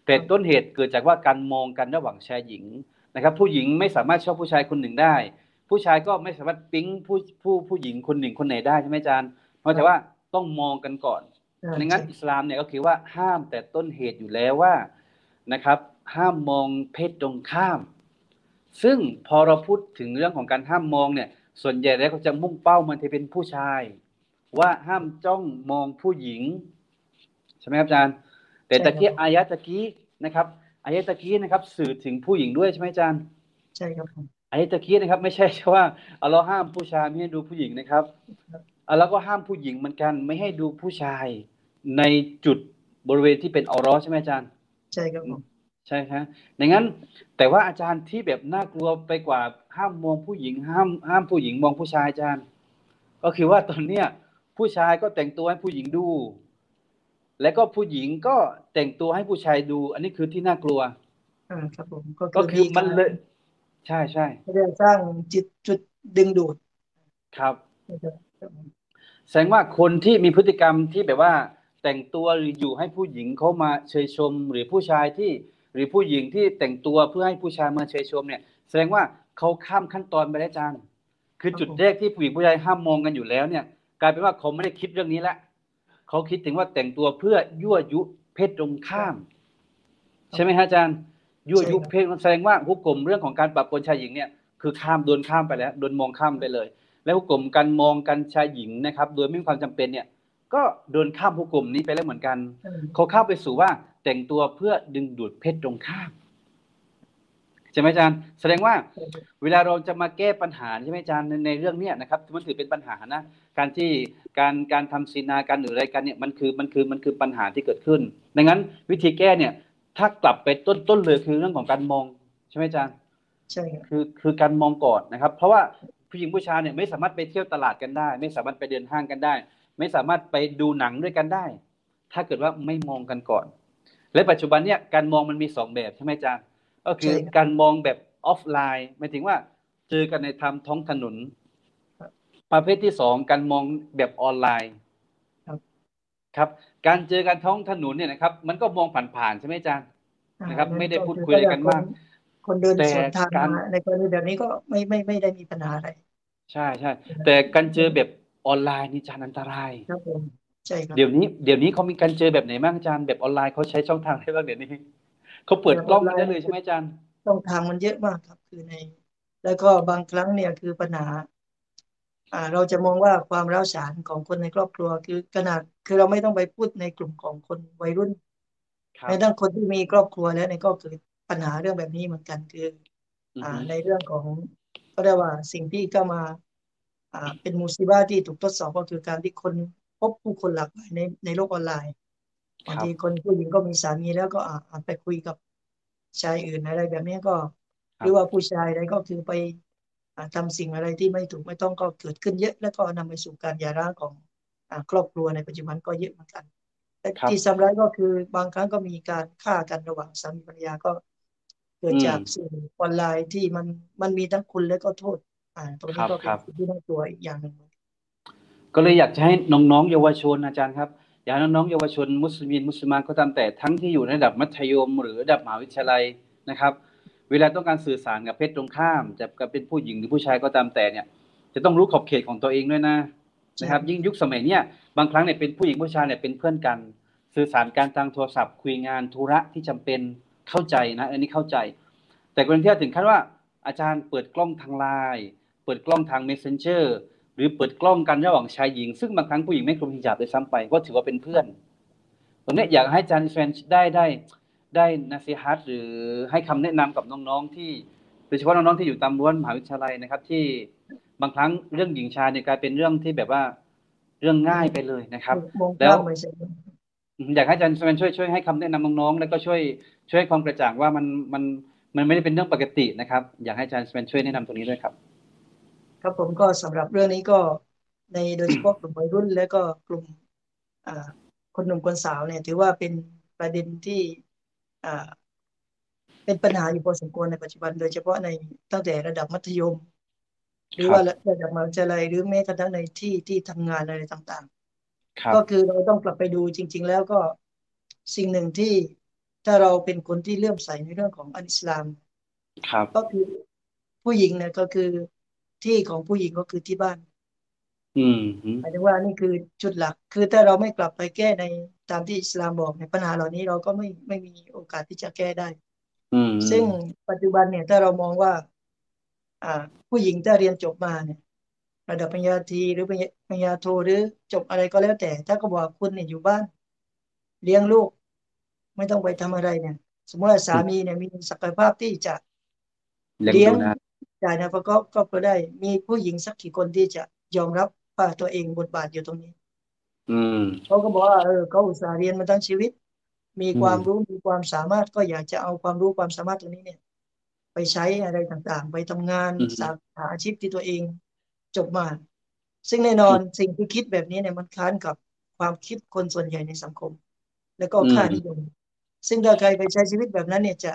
แต่ต้นเหตุเกิดจากว่าการมองกันระหว่างชายหญิงนะครับผู้หญิงไม่สามารถชอบผู้ชายคนหนึ่งได้ผู้ชายก็ไม่สามารถปิ๊งผู้หญิงคนหนึ่งคนไหนได้ใช่ไหมอาจารย์เพราะแต่ว่าต้องมองกันก่อนดังนั้นอิสลามเนี่ยก็คือว่าห้ามแต่ต้นเหตุอยู่แล้วว่านะครับห้ามมองเพศตรงข้ามซึ่งพอเราพูดถึงเรื่องของการห้ามมองเนี่ยส่วนใหญ่แล้วก็จะมุ่งเป้ามันจะเป็นผู้ชายว่าห้ามจ้องมองผู้หญิงใช่ไหมครับอาจารย์แต่ตะกี้อายะตะกี้นะครับอายะตะกี้นะครับสื่อถึงผู้หญิงด้วยใช่ไหมอาจารย์ใช่ครับอายะตะกี้นะครับไม่ใช่ว่าอัลเลาะห์ห้ามผู้ชายไม่ให้ดูผู้หญิงนะครับอัลเลาะห์ก็ห้ามผู้หญิงเหมือนกันไม่ให้ดูผู้ชายในจุดบริเวณที่เป็นออเราะห์ใช่ไหมอาจารย์ใช่ครับผมใช่ฮะดังนั้นแต่ว่าอาจารย์ที่แบบน่ากลัวไปกว่าห้ามมองผู้หญิงห้ามผู้หญิงมองผู้ชายอาจารย์ก็คือว่าตอนเนี้ยผู้ชายก็แต่งตัวให้ผู้หญิงดูแล้วก็ผู้หญิงก็แต่งตัวให้ผู้ชายดูอันนี้คือที่น่ากลัวครับผมก็คือมันเลยใช่ใช่สร้างจุดดึงดูดครับแสดงว่าคนที่มีพฤติกรรมที่แบบว่าแต่งตัวหรืออยู่ให้ผู้หญิงเขามาเชยชมหรือผู้ชายที่หรือผู้หญิงที่แต่งตัวเพื่อให้ผู้ชายมาเชยชมเนี่ยแสดงว่าเขาข้ามขั้นตอนไปแล้วอาจารย์คือจุดแรกที่ผู้หญิงผู้ชายห้ามมองกันอยู่แล้วเนี่ยกลายเป็นว่าเขาไม่ได้คิดเรื่องนี้ละเขาคิดถึงว่าแต่งตัวเพื่อยั่วยุเพศตรงข้ามใช่ไหมฮะอาจารย์ยั่วยุเพศแสดงว่าผู้กลุ่มเรื่องของการปะปนชายหญิงเนี่ยคือข้ามโดนข้ามไปแล้วโดนมองข้ามไปเลยแล้วผู้กลุ่มการมองกันชายหญิงนะครับโดยไม่มีความจำเป็นเนี่ยก็โดนข้ามผู้กลุ่มนี้ไปแล้วเหมือนกันเขาเข้าไปสู่ว่าแต่งตัวเพื่อดึงดูดเพศตรงข้ามใช่ไหมอาจารย์แสดงว่าเวลาเราจะมาแก้ปัญหาใช่ไหมอาจารย์ในเรื่องเนี้ยนะครับมันถือเป็นปัญหานะการที่การทำศีนาการหรืออะไรกันเนี่ยมันคือปัญหาที่เกิดขึ้นดังนั้นวิธีแก้เนี่ยถ้ากลับไปต้นเลยคือเรื่องของการมองใช่ไหมอาจารย์ใช่คือการมองก่อนนะครับเพราะว่าผู้หญิงผู้ชายเนี่ยไม่สามารถไปเที่ยวตลาดกันได้ไม่สามารถไปเดินห้างกันได้ไม่สามารถไปดูหนังด้วยกันได้ถ้าเกิดว่าไม่มองกันก่อนและปัจจุบันเนี่ยการมองมันมี2แบบใช่ไหมอาจารย์ก็คือการมองแบบออฟไลน์หมายถึงว่าเจอกันในทางท้องถนนประเภทที่2การมองแบบออนไลน์ครับการเจอกันท้องถนนเนี่ยนะครับมันก็มองผ่านๆใช่ไหมอาจารย์นะครับไม่ได้พูดคุยอะไรกันมากคนเดินสวนทางในกรณีแบบนี้ก็ไม่ได้มีปัญหาอะไรใช่ๆแต่การเจอแบบออนไลน์นี่อาจารย์อันตรายครับผมใช่ครับเดี๋ยวนี้เขามีการเจอแบบไหนบ้างอาจารย์แบบออนไลน์เขาใช้ช่องทางอะไรบ้างเดี๋ยวนี้เขาเปิดกล้องได้เลยใช่ไหมอาจารย์ช่องทางมันเยอะมากครับคือในแล้วก็บางครั้งเนี่ยคือปัญหาเราจะมองว่าความร้าวฉานของคนในครอบครัวคือขนาดคือเราไม่ต้องไปพูดในกลุ่มของคนวัยรุ่นแม้แต่คนที่มีครอบครัวแล้วเนี่ยก็เกิดปัญหาเรื่องแบบนี้เหมือนกันคือในเรื่องของก็เรียกว่าสิ่งที่เข้ามาเป็นมูซิบะห์ที่ถูกทดสอบก็คือการที่คนพบผู้คนหลากหลายในโลกออนไลน์บางทีคนผู้หญิงก็มีสามีแล้วก็ไปคุยกับชายอื่นอะไรแบบนี้ก็หรือว่าผู้ชายอะไรก็คือไปทำสิ่งอะไรที่ไม่ถูกไม่ต้องก็เกิดขึ้นเยอะแล้วก็นำไปสู่การหย่าร้างของครอบครัวในปัจจุบันก็เยอะเหมือนกันและที่ซ้ำร้ายก็คือบางครั้งก็มีการฆ่ากันระหว่างสามีภรรยาก็เกิดจากสื่อออนไลน์ที่มันมีทั้งคุณและก็โทษตรงนี้ก็เป็นสิ่งที่น่ากลัวอีกอย่างนึงก็เลยอยากจะให้น้องๆเยาวชนอาจารย์ครับอยากน้องๆเยาวชนมุสลิมมุสลิมาก็ตามแต่ทั้งที่อยู่ในระดับมัธยมหรือระดับมหาวิทยาลัยนะครับเวลาต้องการสื่อสารกับเพศตรงข้ามจะเป็นผู้หญิงหรือผู้ชายก็ตามแต่เนี่ยจะต้องรู้ขอบเขตของตัวเองด้วยนะครับยิ่งยุคสมัยเนี้ยบางครั้งเนี่ยเป็นผู้หญิงผู้ชายเนี่ยเป็นเพื่อนกันสื่อสารการทางโทรศัพท์คุยงานธุระที่จำเป็นเข้าใจนะอันนี้เข้าใจแต่กรณีที่ถึงขั้นว่าอาจารย์เปิดกล้องทาง LINE เปิดกล้องทาง Messengerหรือเปิดกล้องกันระหว่างชายหญิงซึ่งบางครั้งผู้หญิงไม่คลุมฮิญาบด้วยซ้ำไปก็ถือว่าเป็นเพื่อนตรงนี้อยากให้อาจารย์แฟนได้ ได้นะซีฮัตหรือให้คำแนะนำกับน้องๆที่โดยเฉพาะน้องๆที่อยู่ตามรั้วมหาวิทยาลัยนะครับที่บางครั้งเรื่องหญิงชายเนี่ยกลายเป็นเรื่องที่แบบว่าเรื่องง่ายไปเลยนะครับแล้วอยากให้อาจารย์ช่วยให้คำแนะนำน้องๆแล้วก็ช่วยความกระจ่างว่ามันไม่ได้เป็นเรื่องปกตินะครับอยากให้อาจารย์ช่วยแนะนำตรงนี้ด้วยครับครับผมก็สำหรับเรื่องนี้ก็ในโดยเฉพาะกลุ่มวัยรุ่นและก็กลุ่มคนหนุ่มคนสาวเนี่ยถือว่าเป็นประเด็นที่เป็นปัญหาอยู่พอสมควรในปัจจุบันโดยเฉพาะในตั้งแต่ระดับมัธยมหรือว่าระดับมหาวิทยาลัยหรือแม้กระทั่งในที่ทำงานอะไรต่างๆก็คือเราต้องกลับไปดูจริงๆแล้วก็สิ่งหนึ่งที่ถ้าเราเป็นคนที่เลื่อมใสในเรื่องของอันอิสลามก็คือผู้หญิงเนี่ยก็คือที่ของผู้หญิงก็คือที่บ้านหมายถึงว่านี่คือจุดหลักคือถ้าเราไม่กลับไปแก้ในตามที่อิสลามบอกในปัญหาเหล่านี้เราก็ไม่มีโอกาสที่จะแก้ได้ซึ่งปัจจุบันเนี่ยถ้าเรามองว่าผู้หญิงถ้าเรียนจบมาเนี่ยระดับปริญญาตรีหรือปริญญาโทหรือจบอะไรก็แล้วแต่ถ้าก็บอกคุณเนี่ยอยู่บ้านเลี้ยงลูกไม่ต้องไปทำอะไรเนี่ยสมมติว่าสามีเนี่ยมีศักยภาพที่จะเลี้ยงได้นะเพราะก็ได้มีผู้หญิงสักกี่คนที่จะยอมรับว่าตัวเองบทบาทอยู่ตรงนี้เขาก็บอกว่าเขาอุตส่าห์เรียนมาทั้งชีวิตมีความรู้มีความสามารถก็อยากจะเอาความรู้ความสามารถตรงนี้เนี่ยไปใช้อะไรต่างๆไปทำงานสาขาอาชีพที่ตัวเองจบมาซึ่งแน่นอนสิ่งที่คิดแบบนี้เนี่ยมันค้านกับความคิดคนส่วนใหญ่ในสังคมแล้วก็ค่านิยมซึ่งถ้าใครไปใช้ชีวิตแบบนั้นเนี่ยจะ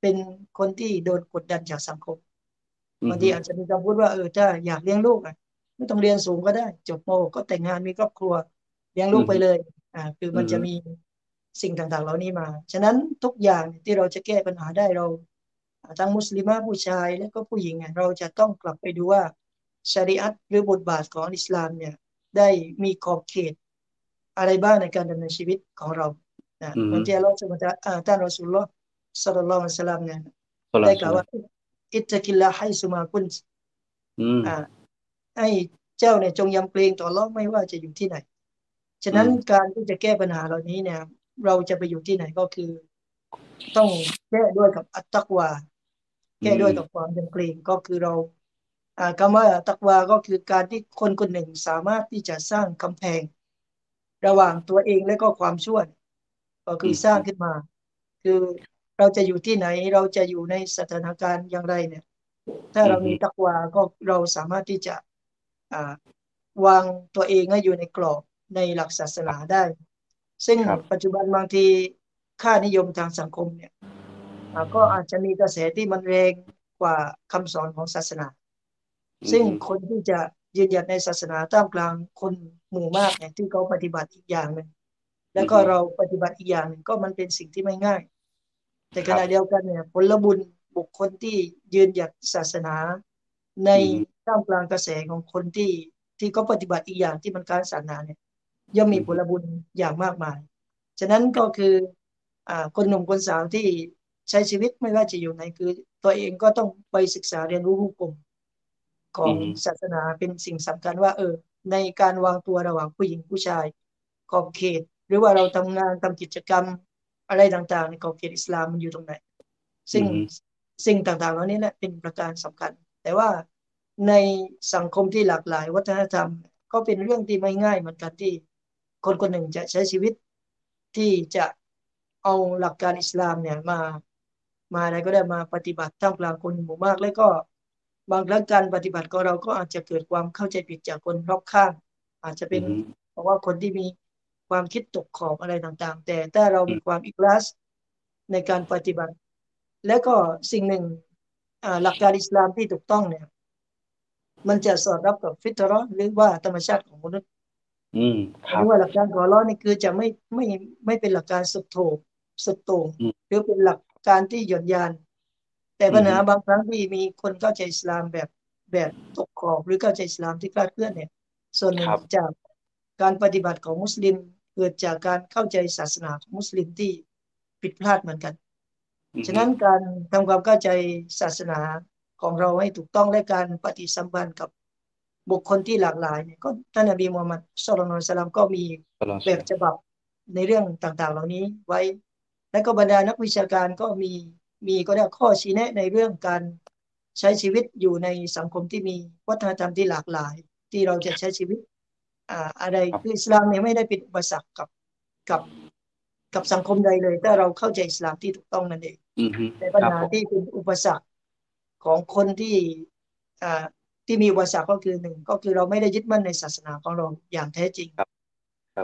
เป็นคนที่โดนกดดันจากสังคมบางทีอาจจะมีคำพูดว่าถ้าอยากเลี้ยงลูกไม่ต้องเรียนสูงก็ได้จบม .6 ก็แต่งงานมีครอบครัวเลี้ยงลูกไปเลยคือมันจะมีสิ่งต่างๆเหล่านี้มาฉะนั้นทุกอย่างที่เราจะแก้ปัญหาได้เราทั้งมุสลิมะผู้ชายและก็ผู้หญิงเราจะต้องกลับไปดูว่าชะรีอะห์หรือบทบาทของอิสลามเนี่ยได้มีขอบเขตอะไรบ้างในการดำเนินชีวิตของเราบางทีเราจะมาท่านรอซูลุลลอฮ์ศ็อลลัลลอฮุอะลัยฮิวะซัลลัมเนี่ยได้กล่าวว่าอิตตะกิลลาฮ์ไฮซุมากุนตให้เจ้าเนี่ยจงยำเกรงต่ออัลเลาะห์ไม่ว่าจะอยู่ที่ไหนฉะนั้นการที่จะแก้ปัญหาเหล่านี้เนี่ยเราจะไปอยู่ที่ไหนก็คือต้องแก้ด้วยกับอัตตักวาแก้ด้วยกับความยำเกรงก็คือเราคำว่าตักวาก็คือการที่คนคนหนึ่งสามารถที่จะสร้างกำแพงระหว่างตัวเองและก็ความชั่วก็คือสร้างขึ้นมาคือเราจะอยู่ที่ไหนเราจะอยู่ในสถานการณ์อย่างไรเนี่ยถ้าเรามีตักวาก็เราสามารถที่จะวางตัวเองให้อยู่ในกรอบในหลักศาสนาได้ซึ่งปัจจุบันบางทีค่านิยมทางสังคมเนี่ยก็อาจจะมีกระแสที่มันแรงกว่าคำสอนของศาสนาซึ่งคนที่จะยืนหยัดในศาสนาท่ามกลางคนหมู่มากเนี่ยที่เขาปฏิบัติอีกอย่างนึงแล้วก็เราปฏิบัติอีกอย่างนึงก็มันเป็นสิ่งที่ไม่ง่ายแต่ขณะเดียวกันเนี่ยผลบุญบุคคลที่ยืนหยัดศาสนาในท่ามกลางกระแสของคนที่เขาปฏิบัติอีกอย่างที่มันการศาสนาเนี่ยย่อมมีผลบุญอย่างมากมายฉะนั้นก็คือคนหนุ่มคนสาวที่ใช้ชีวิตไม่ว่าจะอยู่ไหนคือตัวเองก็ต้องไปศึกษาเรียนรู้หุกมของศาสนาเป็นสิ่งสำคัญว่าในการวางตัวระหว่างผู้หญิงผู้ชายขอบเขตหรือว่าเราทำงานทำกิจกรรมอะไรต่างๆในขอบเขตอิสลามมันอยู่ตรงไหนซึ่งสิ่งต่างๆเหล่านี้แหละเป็นประการสำคัญแต่ว่าในสังคมที่หลากหลายวัฒนธรรมก็เป็นเรื่องที่ไม่ง่ายเหมือนกันที่คนคนหนึ่งจะใช้ชีวิตที่จะเอาหลักการอิสลามเนี่ยมาอะไรก็ได้มาปฏิบัติท่ามกลางคนหมู่มากแล้วก็บางครั้งการปฏิบัติของเราก็อาจจะเกิดความเข้าใจผิดจากคนรอบข้างอาจจะเป็นเพราะว่าคนที่มีความคิดตกขอบอะไรต่างๆแต่ถ้าเรามีความอิคลาสในการปฏิบัติและก็สิ่งหนึ่งหลักการอิสลามที่ถูกต้องเนี่ยมันจะสอดรับกับฟิตเราะห์หรือว่าธรรมชาติของมนุษย์หรือว่าหลักการของอัลเลาะห์นี่คือจะไม่เป็นหลักการสุดโต่งหรือเป็นหลักการที่หย่อนยานแต่ปัญหาบางครั้งที่มีคนเข้าใจอิสลามแบบตกขอบหรือเข้าใจอิสลามที่คลาดเคลื่อนเนี่ยส่วนหนึ่งจากการปฏิบัติของมุสลิมเกิดจากการเข้าใจศาสนาของมุสลิมที่ผิดพลาดเหมือนกันฉะนั้นการทำความเข้าใจศาสนาของเราให้ถูกต้องและการปฏิสัมพันธ์กับบุคคลที่หลากหลายเนี่ยก็ท่านนบีมูฮัมมัดศ็อลลัลลอฮุอะลัยฮิวะซัลลัมก็มีแบบฉบับในเรื่องต่างๆเหล่านี้ไว้ใน และก็บรรดานักวิชาการก็มีก็ได้ข้อชี้แนะในเรื่องการใช้ชีวิตอยู่ในสังคมที่มีวัฒนธรรมที่หลากหลายที่เราจะใช้ชีวิตอะไรคืออิสลามเนี่ยไม่ได้เป็นอุปสรรคกับสังคมใดเลยถ้าเราเข้าใจอิสลามที่ถูกต้องนั่นเองแต่ปัญหาที่เป็นอุปสรรคของคนที่มีอุปสรรคก็คือหนึ่งก็คือเราไม่ได้ยึดมั่นในศาสนาของเราอย่างแท้จริง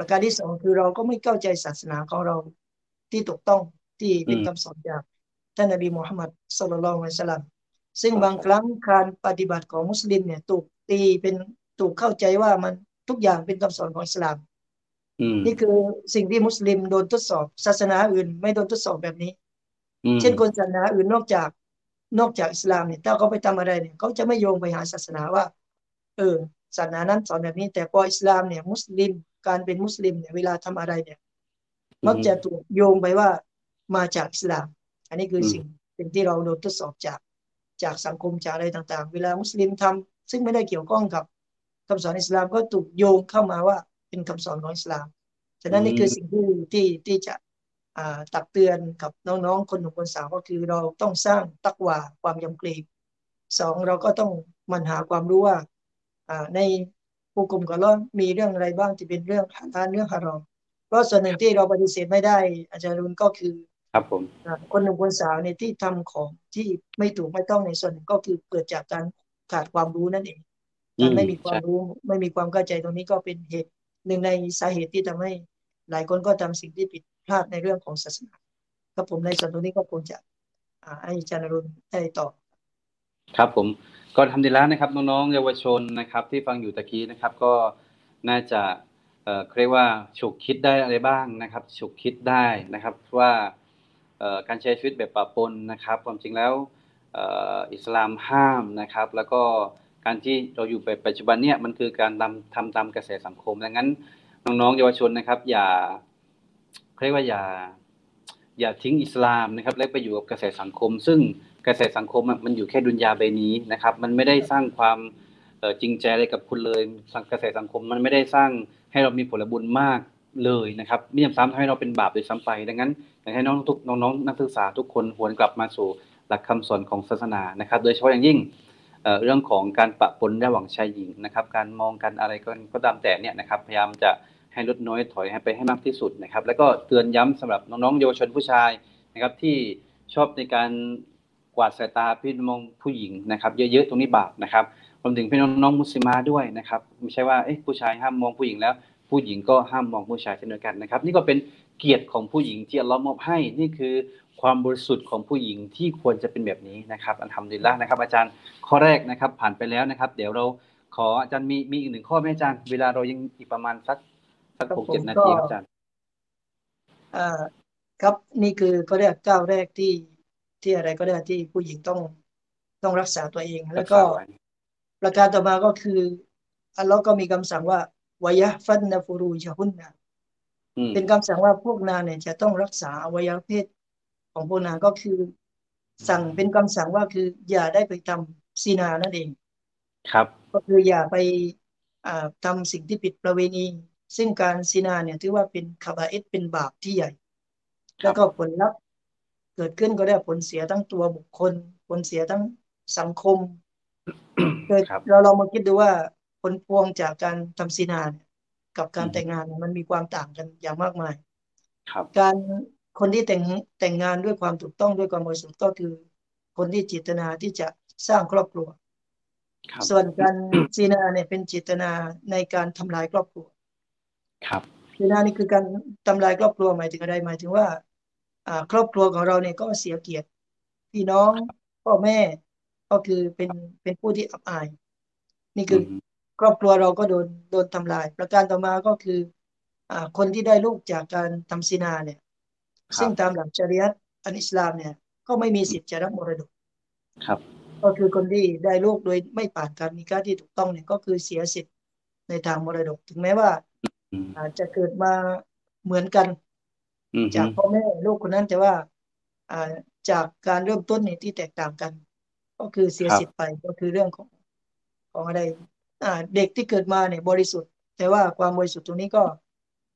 ประการที่สองคือเราก็ไม่เข้าใจศาสนาของเราที่ถูกต้องที่เป็นคำสอนจากท่านนบีมูฮัมมัดศ็อลลัลลอฮุอะลัยฮิวะซัลลัมซึ่งบางครั้งการปฏิบัติของมุสลิมเนี่ยถูกเข้าใจว่ามันทุกอย่างเป็นคำสอนของอิสลามนี่คือสิ่งที่มุสลิมโดนทดสอบศาสนาอื่นไม่โดนทดสอบแบบนี้เช่นคนศาสนาอื่นนอกจากอิสลามเนี่ยถ้าเขาไปทำอะไรเนี่ยเขาจะไม่โยงไปหาศาสนาว่าศาสนานั้นสอนแบบนี้แต่พออิสลามเนี่ยมุสลิมการเป็นมุสลิมเนี่ยเวลาทำอะไรเนี่ยมักจะถูกโยงไปว่ามาจากอิสลามอันนี้คือสิ่งที่เราโดนทดสอบจากสังคมจากอะไรต่างๆเวลามุสลิมทำซึ่งไม่ได้เกี่ยวข้องกับคำสอนอิสลามก็ถูกโยงเข้ามาว่าเป็นคำสอนของอิสลามฉะนั้นนี่คือสิ่งที่จะตักเตือนกับน้องๆคนหนุ่มคนสาวก็คือเราต้องสร้างตักวาความยำเกรงสองเราก็ต้องหมั่นหาความรู้ว่าในภูกรมกับเรามีเรื่องอะไรบ้างที่เป็นเรื่องฮาลาลเรื่องฮารอมเพราะส่วนหนึ่งที่เราปฏิเสธไม่ได้อาจารย์รุ่นก็คือครับผมคนหนุ่มคนสาวเนี่ยที่ทำของที่ไม่ถูกไม่ต้องในส่วนหนึ่งก็คือเกิดจากการขาดความรู้นั่นเองการไม่มีความรู้ไม่มีความเข้าใจตรงนี้ก็เป็นเหตุหนึ่งในสาเหตุที่ทำให้หลายคนก็ทำสิ่งที่ผิดพลาดในเรื่องของศาสนาครับผมในส่วนตรงนี้ก็ควรจะให้อาจารย์รุ่นได้ตอบครับผมก็ทำดีแล้วนะครับน้องๆเยาวชนนะครับที่ฟังอยู่ตะกี้นะครับก็น่าจะเรียกว่าฉุกคิดได้อะไรบ้างนะครับฉุกคิดได้นะครับว่าการใช้ชีวิตแบบปะปนนะครับความจริงแล้วอิสลามห้ามนะครับแล้วก็การที่เราอยู่แบบปัจจุบันเนี่ยมันคือการทำตามกระแสสังคมดังนั้นน้องๆเยาวชนนะครับเรียกว่าอย่าทิ้งอิสลามนะครับและไปอยู่กับกระแสสังคมซึ่งกระแสสังคมมันอยู่แค่ดุนยาใบนี้นะครับมันไม่ได้สร้างความจริงใจอะไรกับคุณเลยกระแสสังคมมันไม่ได้สร้างให้เรามีผลบุญมากเลยนะครับมิจฉาซ้ำทำให้เราเป็นบาปโดยซ้ำไปดังนั้นอยากให้น้องนักศึกษาทุกคนหวนกลับมาสู่หลักคำสอนของศาสนานะครับโดยเฉพาะอย่างยิ่งเรื่องของการปะปนระหว่างชายหญิงนะครับการมองกันอะไรก็ตามแต่เนี่ยนะครับพยายามจะให้ลดน้อยถอยไปให้มากที่สุดนะครับแล้วก็เตือนย้ำสำหรับน้องๆเยาวชนผู้ชายนะครับที่ชอบในการกวาดสายตาพี่มองผู้หญิงนะครับเยอะๆตรงนี้บาปนะครับรวมถึงพี่น้องมุสลิมาด้วยนะครับไม่ใช่ว่าผู้ชายห้ามมองผู้หญิงแล้วผู้หญิงก็ห้ามมองผู้ชายเช่นเดียวกันนะครับนี่ก็เป็นเกียรติของผู้หญิงที่อัลเลาะห์มอบให้นี่คือความบริสุทธิ์ของผู้หญิงที่ควรจะเป็นแบบนี้นะครับอัลฮัมดุลิลละห์นะครับอาจารย์ข้อแรกนะครับผ่านไปแล้วนะครับเดี๋ยวเราขออาจารย์มีอีก1ข้อมั้ยอาจารย์เวลาเรายังอีกประมาณสัก 6-7 นาทีครับอาจารย์ครับนี่คือก็เรียกก้าวแรกที่อะไรก็ได้ที่ผู้หญิงต้องรักษาตัวเองแล้วก็ประการต่อมาก็คืออัลเลาะห์ก็มีคำสั่งว่าวะยะฟันนะฟูรูชะฮุนนะเป็นคำสั่งว่าพวกนางเนี่ยจะต้องรักษาอวัยวะเพศของพวกนางก็คือสั่งเป็นคำสั่งว่าคืออย่าได้ไปทำซินานั่นเองครับก็คืออย่าไปทำสิ่งที่ผิดประเวณีซึ่งการซินาเนี่ยถือว่าเป็นคบาอิดเป็นบาปที่ใหญ่แล้วก็ผลลัพธ์เกิดขึ้นก็ได้ผลเสียทั้งตัวบุคคลผลเสียทั้งสังคมเกิดเราลองมาคิดดูว่าผลพวงจากการทำซินาเนี่ยกับการแต่งงานมันมีความต่างกันอย่างมากมายการคนที่แต่งงานด้วยความถูกต้องด้วยความบริสุทธิ์ก็คือคนที่เจตนาที่จะสร้างครอบครัวส่วนการซินาเนี่ยเป็นเจตนาในการทำลายครอบครัวซินานี่คือการทำลายครอบครัวหมายถึงอะไรหมายถึงว่าครอบครัวของเราเนี่ยก็เสียเกียรติพี่น้องพ่อแม่ก็คือเป็นผู้ที่อับอายนี่คือครอบครัวเราก็โดนทำลายประการต่อมาก็คือคนที่ได้ลูกจากการทำซินาเนี่ยซึ่งตามหลักชะรีอะห์อันอิสลามเนี่ยก็ไม่มีสิทธิ์จะรับมรดกครับก็คือคนที่ได้ลูกโดยไม่ผ่านการนิกาห์ที่ถูกต้องเนี่ยก็คือเสียสิทธิ์ในทางมรดกถึงแม้ว่าจะเกิดมาเหมือนกันจากพ่อแม่ลูกคนนั้นแต่ว่าจากการเริ่มต้นเนี่ยที่แตกต่างกันก็คือเสียสิทธิ์ไปก็คือเรื่องของอะไรเด็กที่เกิดมาเนี่ยบริสุทธิ์แต่ว่าความบริสุทธิ์ตรงนี้ก็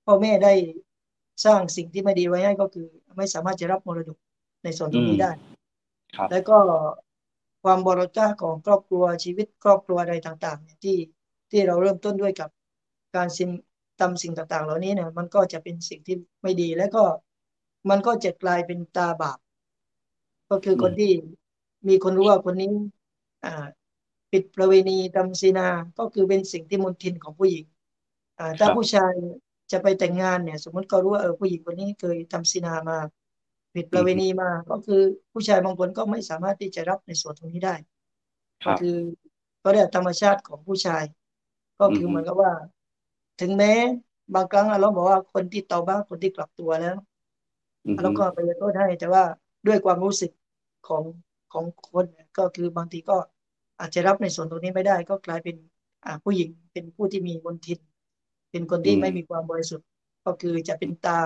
พ่อแม่ได้ สร้างสิ่งที่ไม่ดีไว้ให้ก็คือไม่สามารถจะรับมรดกในส่วนตรงนี้ได้แล้วก็ความบริสุทธิ์ของครอบครัวชีวิตครอบครัวอะไรต่างๆที่เราเริ่มต้นด้วยกับการทำสิ่งต่างๆเหล่านี้เนี่ยมันก็จะเป็นสิ่งที่ไม่ดีแล้วก็มันก็จะกลายเป็นตาบาปก็คือคนที่มีคนรู้ว่าคนนี้ผิดประเวณีทำศีนาก็คือเป็นสิ่งที่มลทินของผู้หญิงถ้าผู้ชายจะไปแต่งงานเนี่ยสมมติก็รู้ว่าผู้หญิงคนนี้เคยทำศีนามาผิดประเวณีมาก็คือผู้ชายบางคนก็ไม่สามารถที่จะรับในส่วนตรงนี้ได้ก็คือก็เรื่องธรรมชาติของผู้ชายก็คือเหมือนกับว่าถึงแม้บางครั้งเราบอกว่าคนที่เตาบ้าคนที่กลับตัวแล้วแล้วก็ไปโทษให้แต่ว่าด้วยความรู้สึกของคนก็คือบางทีก็อาจจะรับในส่วนตรงนี้ไม่ได้ก็กลายเป็นผู้หญิงเป็นผู้ที่มีมลทินเป็นคนที่ไม่มีความบริสุทธิ์ก็คือจะเป็นตา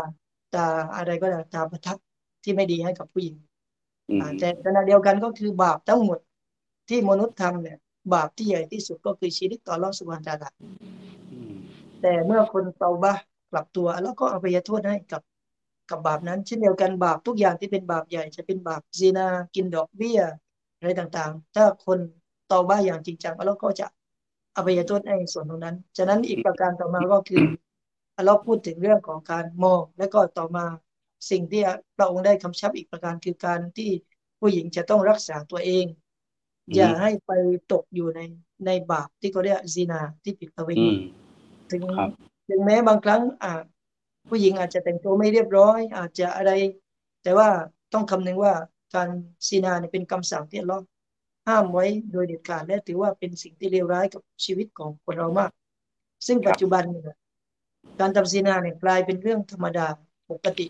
อะไรก็ได้ตาประทับที่ไม่ดีให้กับผู้หญิงแต่ขณะเดียวกันก็คือบาปทั้งหมดที่มนุษย์ทำเนี่ยบาปที่ใหญ่ที่สุดก็คือชิริกต่ออัลเลาะห์ซุบฮานะฮูวะตะอาลาแต่เมื่อคนเตาบะห์กลับตัวแล้วก็อภัยโทษให้กับบาปนั้นเช่นเดียวกันบาปทุกอย่างที่เป็นบาปใหญ่จะเป็นบาปซินากินดอกเบี้ยอะไรต่างๆถ้าคนเตาบะห์อย่างจริงจังอัลเลาะห์ก็จะอภัยโทษในส่วนตรงนั้นฉะนั้นอีกประการต่อมาก็คืออัลเลาะห์พูดถึงเรื่องของการมองและก็ต่อมาสิ่งที่พระองค์ได้คำชับอีกประการคือการที่ผู้หญิงจะต้องรักษาตัวเองอย่าให้ไปตกอยู่ในบาปที่เขาเรียกซินาที่ผิดประเวณีถึงแม้บางครั้งผู้หญิงอาจจะแต่งตัวไม่เรียบร้อยอาจจะอะไรแต่ว่าต้องคำนึงว่าการซินาเนี่ยเป็นคำสั่งที่อัลเลาะห์ห้ามไว้โดยเด็ดขาดและถือว่าเป็นสิ่งที่เลวร้ายกับชีวิตของคนเรามากซึ่งปัจจุบันเนี่ยการทำซินาเนี่ยกลายเป็นเรื่องธรรมดาปกติ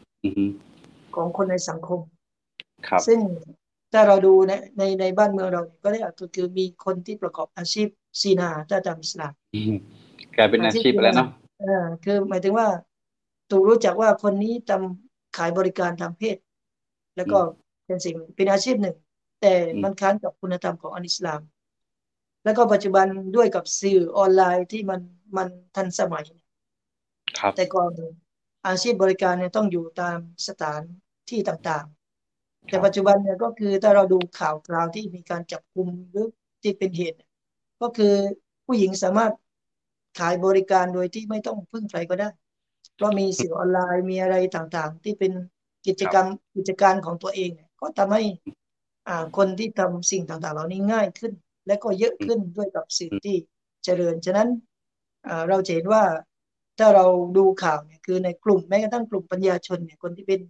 ของคนในสังคมซึ่งถ้าเราดูในบ้านเมืองเราก็ได้คือมีคนที่ประกอบอาชีพซีนาถ้าตามอิสลามกลายเป็นอาชีพแล้วเนาะคือหมายถึงว่าถูกรู้จักว่าคนนี้ทำขายบริการทางเพศแล้วก็เป็นสิ่งเป็นอาชีพหนึ่งแต่มันขัดกับคุณธรรมของอิสลามแล้วก็ปัจจุบันด้วยกับสื่อออนไลน์ที่มันทันสมัยแต่ก่อนอาชีพบริการเนี่ยต้องอยู่ตามสถานที่ต่างๆแต่ปัจจุบันเนี่ยก็คือถ้าเราดูข่าวคราวที่มีการจับกุมหรือที่เป็นเหตุก็คือผู้หญิงสามารถขายบริการโดยที่ไม่ต้องพึ่งใครก็ได้เพราะมีสื่อออนไลน์มีอะไรต่างๆที่เป็นกิจกรรมกิจการของตัวเองเนี่ยก็ทำให้คนที่ทำสิ่งต่างๆเหล่านี้ง่ายขึ้นและก็เยอะขึ้นด้วยกับสื่อที่เจริญฉะนั้นเราจะเห็นว่าถ้าเราดูข่าวเนี่ยคือในกลุ่มแม้กระทั่งกลุ่มปัญญาชนเนี่ยคนที่เป็น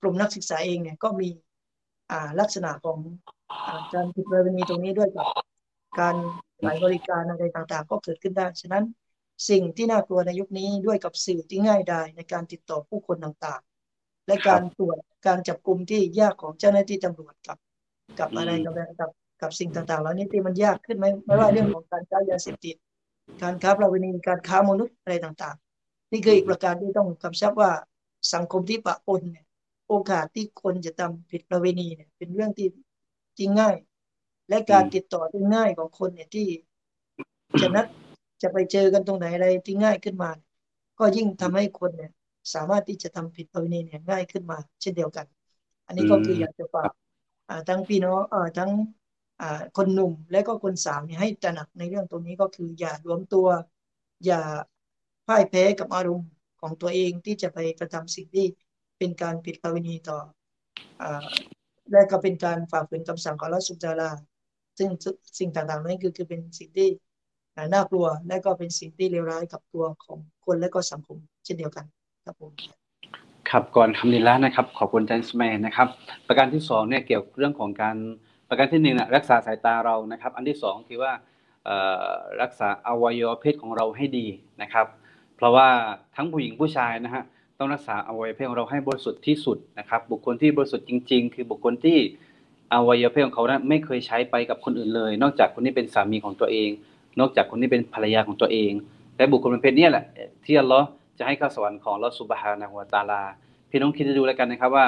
กลุ่มนักศึกษาเองเนี่ยก็มีลักษณะของการผิดประเวณีตรงนี้ด้วยกับการขายบริการอะไรต่างๆก็เกิดขึ้นได้ฉะนั้นสิ่งที่น่ากลัวในยุคนี้ด้วยกับสื่อที่ง่ายดายในการติดต่อผู้คนต่างๆและการตรวจการจับกุมที่ยากของเจ้าหน้าที่ตำรวจกับอะไรกับสิ่งต่างๆแล้วนี่ที่มันยากขึ้นไม่ว่าเรื่องของการค้ายาเสพติดการค้าประเวณีการค้ามนุษย์อะไรต่างๆนี่คืออีกประการที่ต้องกำชับว่าสังคมที่ปะปนเนี่ยโอกาสที่คนจะทำผิดประเวณีเนี่ยเป็นเรื่องที่จริงง่ายและการติดต่อที่ง่ายของคนเนี่ยที่จะนัดจะไปเจอกันตรงไหนอะไรที่ง่ายขึ้นมาก็ยิ่งทำให้คนเนี่ยสามารถที่จะทำผิดประเวณีเนี่ยง่ายขึ้นมาเช่นเดียวกันอันนี้ก็คืออยากจะฝากทั้งพี่น้องทั้งคนหนุ่มและก็คนสาวเนี่ยให้ตระหนักในเรื่องตรงนี้ก็คืออย่าหลวมตัวอย่าพ่ายแพ้กับอารมณ์ของตัวเองที่จะไปกระทำสิ่งที่เป็นการผิดประเวณีต่อและก็เป็นการฝ่าฝืนคำสั่งของอัลเลาะห์ซุบฮานะฮูวะตะอาลาซึ่งสิ่งต่างๆนั้นคือเป็นสิ่งที่น่ากลัวและก็เป็นสิ่งที่เลวร้ายกับตัวของคนและก็สังคมเช่นเดียวกันครับผมครับก่อนทำนิลานะครับขอบคุณอาจารย์อิสมาอีลนะครับประการที่2เนี่ยเกี่ยวเรื่องของการประการที่1น่ะรักษาสายตาเรานะครับอันที่2คือว่ารักษาอวัยวะเพศของเราให้ดีนะครับเพราะว่าทั้งผู้หญิงผู้ชายนะฮะต้องรักษาอวัยวะเพศของเราให้บริสุทธิ์ที่สุดนะครับบุคคลที่บริสุทธิ์จริงๆคือบุคคลที่อวัยวะเพศของเขานั้นไม่เคยใช้ไปกับคนอื่นเลยนอกจากคนที่เป็นสามีของตัวเองนอกจากคนที่เป็นภรรยาของตัวเองและบุคคลประเภทนี้แหละที่อัลเลาะห์จะให้เข้าสวรรค์ของอัลเลาะห์ซุบฮานะฮูวะตะอาลาพี่น้องคิดดูแล้วกันนะครับว่า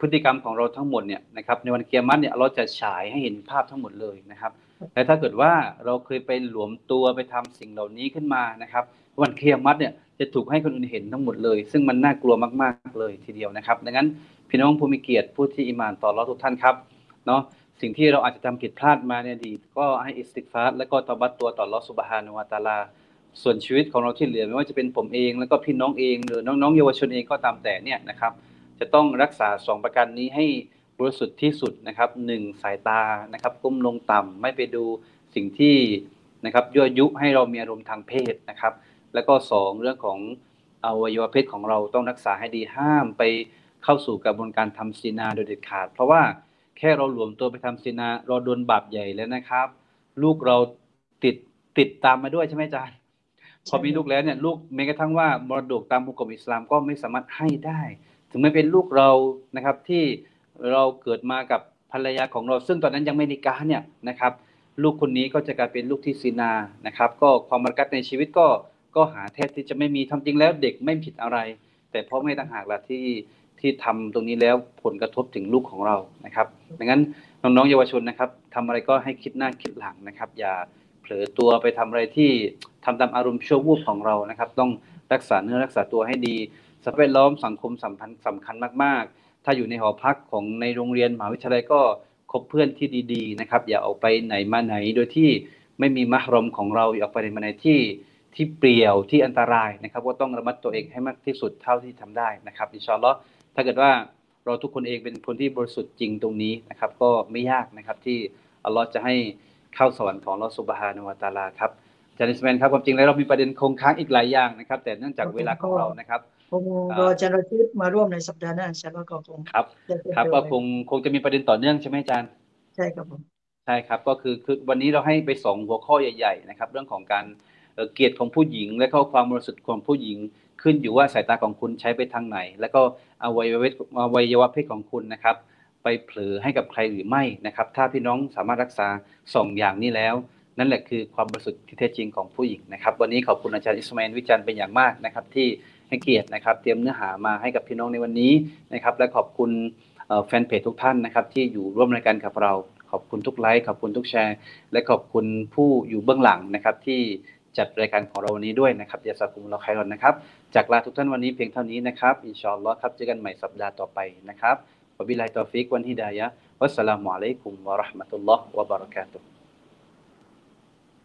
พฤติกรรมของเราทั้งหมดเนี่ยนะครับในวันกิยามะฮ์เนี่ยอัลเลาะห์จะฉายให้เห็นภาพทั้งหมดเลยนะครับและถ้าเกิดว่าเราเคยไปหลวมตัวไปทำสิ่งเหล่านี้ขึ้นมานะครับ วันเคลียร์มัดเนี่ยจะถูกให้คนอื่นเห็นทั้งหมดเลยซึ่งมันน่ากลัวมากๆเลยทีเดียวนะครับดังนั้นพี่น้องผู้มีเกียรติผู้ที่อิหม่านต่ออัลเลาะห์ทุกท่านครับเนาะสิ่งที่เราอาจจะทำผิดพลาดมาในอดีตก็ให้อิสติฆฟารและก็ตอบัตตัวต่ออัลเลาะห์ซุบฮานะฮูวะตะอาลาส่วนชีวิตของเราที่เหลือไม่ว่าจะเป็นผมเองแล้วก็พี่น้องเองหรือน้องๆเยาวชนเองก็ตามแต่เนี่ยนะครับจะต้องรักษา2ประการนี้ให้บริสุทธิ์ที่สุดนะครับ1สายตานะครับก้มลงต่ำไม่ไปดูสิ่งที่นะครับยั่วยุให้เรามีอารมณ์ทางเพศนะครับแล้วก็2เรื่องของอวัยวะเพศของเราต้องรักษาให้ดีห้ามไปเข้าสู่กระบวนการทำซินาโดยเด็ดขาดเพราะว่าแค่เราหลวมตัวไปทำซินาเราโดนบาปใหญ่แล้วนะครับลูกเราติดตามมาด้วยใช่ไหมอาจารย์พอมีลูกแล้วเนี่ยลูกแม้กระทั่งว่ามรดกตามหุกมอิสลามก็ไม่สามารถให้ได้ถึงแม้เป็นลูกเรานะครับที่เราเกิดมากับภรรยาของเราซึ่งตอนนั้นยังไม่นิกาเนี่ยนะครับลูกคนนี้ก็จะกลายเป็นลูกที่ซินานะครับก็ความรักในชีวิตก็หาแทบที่จะไม่มีทำจริงแล้วเด็กไม่ผิดอะไรแต่พ่อแม่ต่างหากล่ะที่ทำตรงนี้แล้วผลกระทบถึงลูกของเรานะครับดังนั้นน้องๆเยาวชนนะครับทำอะไรก็ให้คิดหน้าคิดหลังนะครับอย่าเผลอตัวไปทำอะไรที่ทำตามอารมณ์ชั่ววูบของเรานะครับต้องรักษาเนื้อรักษาตัวให้ดีสภาพแวดล้อมสังคมสัมพันธ์สำคัญมากๆถ้าอยู่ในหอพักของในโรงเรียนมหาวิทยาลัยก็คบเพื่อนที่ดีๆนะครับอย่าออกไปไหนมาไหนโดยที่ไม่มีมะฮรอมของเราอย่าออกไปในที่เปลี่ยวที่อันตรายนะครับก็ต้องระมัดตัวเองให้มากที่สุดเท่าที่ทำได้นะครับอินชาอัลเลาะห์ถ้าเกิดว่าเราทุกคนเองเป็นคนที่บริสุทธิ์จริงตรงนี้นะครับก็ไม่ยากนะครับที่อัลเลาะห์จะให้เข้าสวรรค์ของอัลเลาะห์ซุบฮานะฮูวะตะอาลาครับอาจารย์อิสมาอีลครับความจริงแล้วเรามีประเด็นคงค้างอีกหลายอย่างนะครับแต่เนื่องจากเวลาของเรานะครับรออาจารย์รชิดมาร่วมในสัปดาห์หน้าอินชาอัลเลาะห์ก็คงครับก็คงจะมีประเด็นต่อเนื่องใช่มั้ยอาจารย์ใช่ครับผมใช่ครับก็คือวันนี้เราให้ไป2หัวข้อใหญ่ๆนะครับเรื่องของการเกียรติของผู้หญิงและก็ความบริสุทธิ์ของผู้หญิงขึ้นอยู่ว่าสายตาของคุณใช้ไปทางไหนแล้วก็อวัยวะเพศของคุณนะครับไปเผลอให้กับใครหรือไม่นะครับถ้าพี่น้องสามารถรักษา2อย่างนี้แล้วนั่นแหละคือความบริสุทธิ์ที่แท้จริงของผู้หญิงนะครับวันนี้ขอบคุณอาจารย์อิสมาอีลวิจารณ์เป็นอย่างมากนะครับที่ให้เกียรตินะครับเตรียมเนื้อหามาให้กับพี่น้องในวันนี้นะครับและขอบคุณแฟนเพจทุกท่านนะครับที่อยู่ร่วมรายการกับเราขอบคุณทุกไลค์ขอบคุณทุกแชร์และขอบคุณผู้อยู่เบื้องหลังนะครับที่จัดรายการของเราวันนี้ด้วยนะครับยาซากุมเราไครอนนะครับจากลาทุกท่านวันนี้เพียงเท่านี้นะครับอินชาอัลเลาะห์ครับเจอกันใหม่สัปดาห์ต่อไปนะครับวะบิลลาฮิตอฟิกวัลฮิดายะฮ์วัสสลามุอะลัยกุมวะเราะห์มะตุลลอฮ์วะบะเราะกาตุฮ์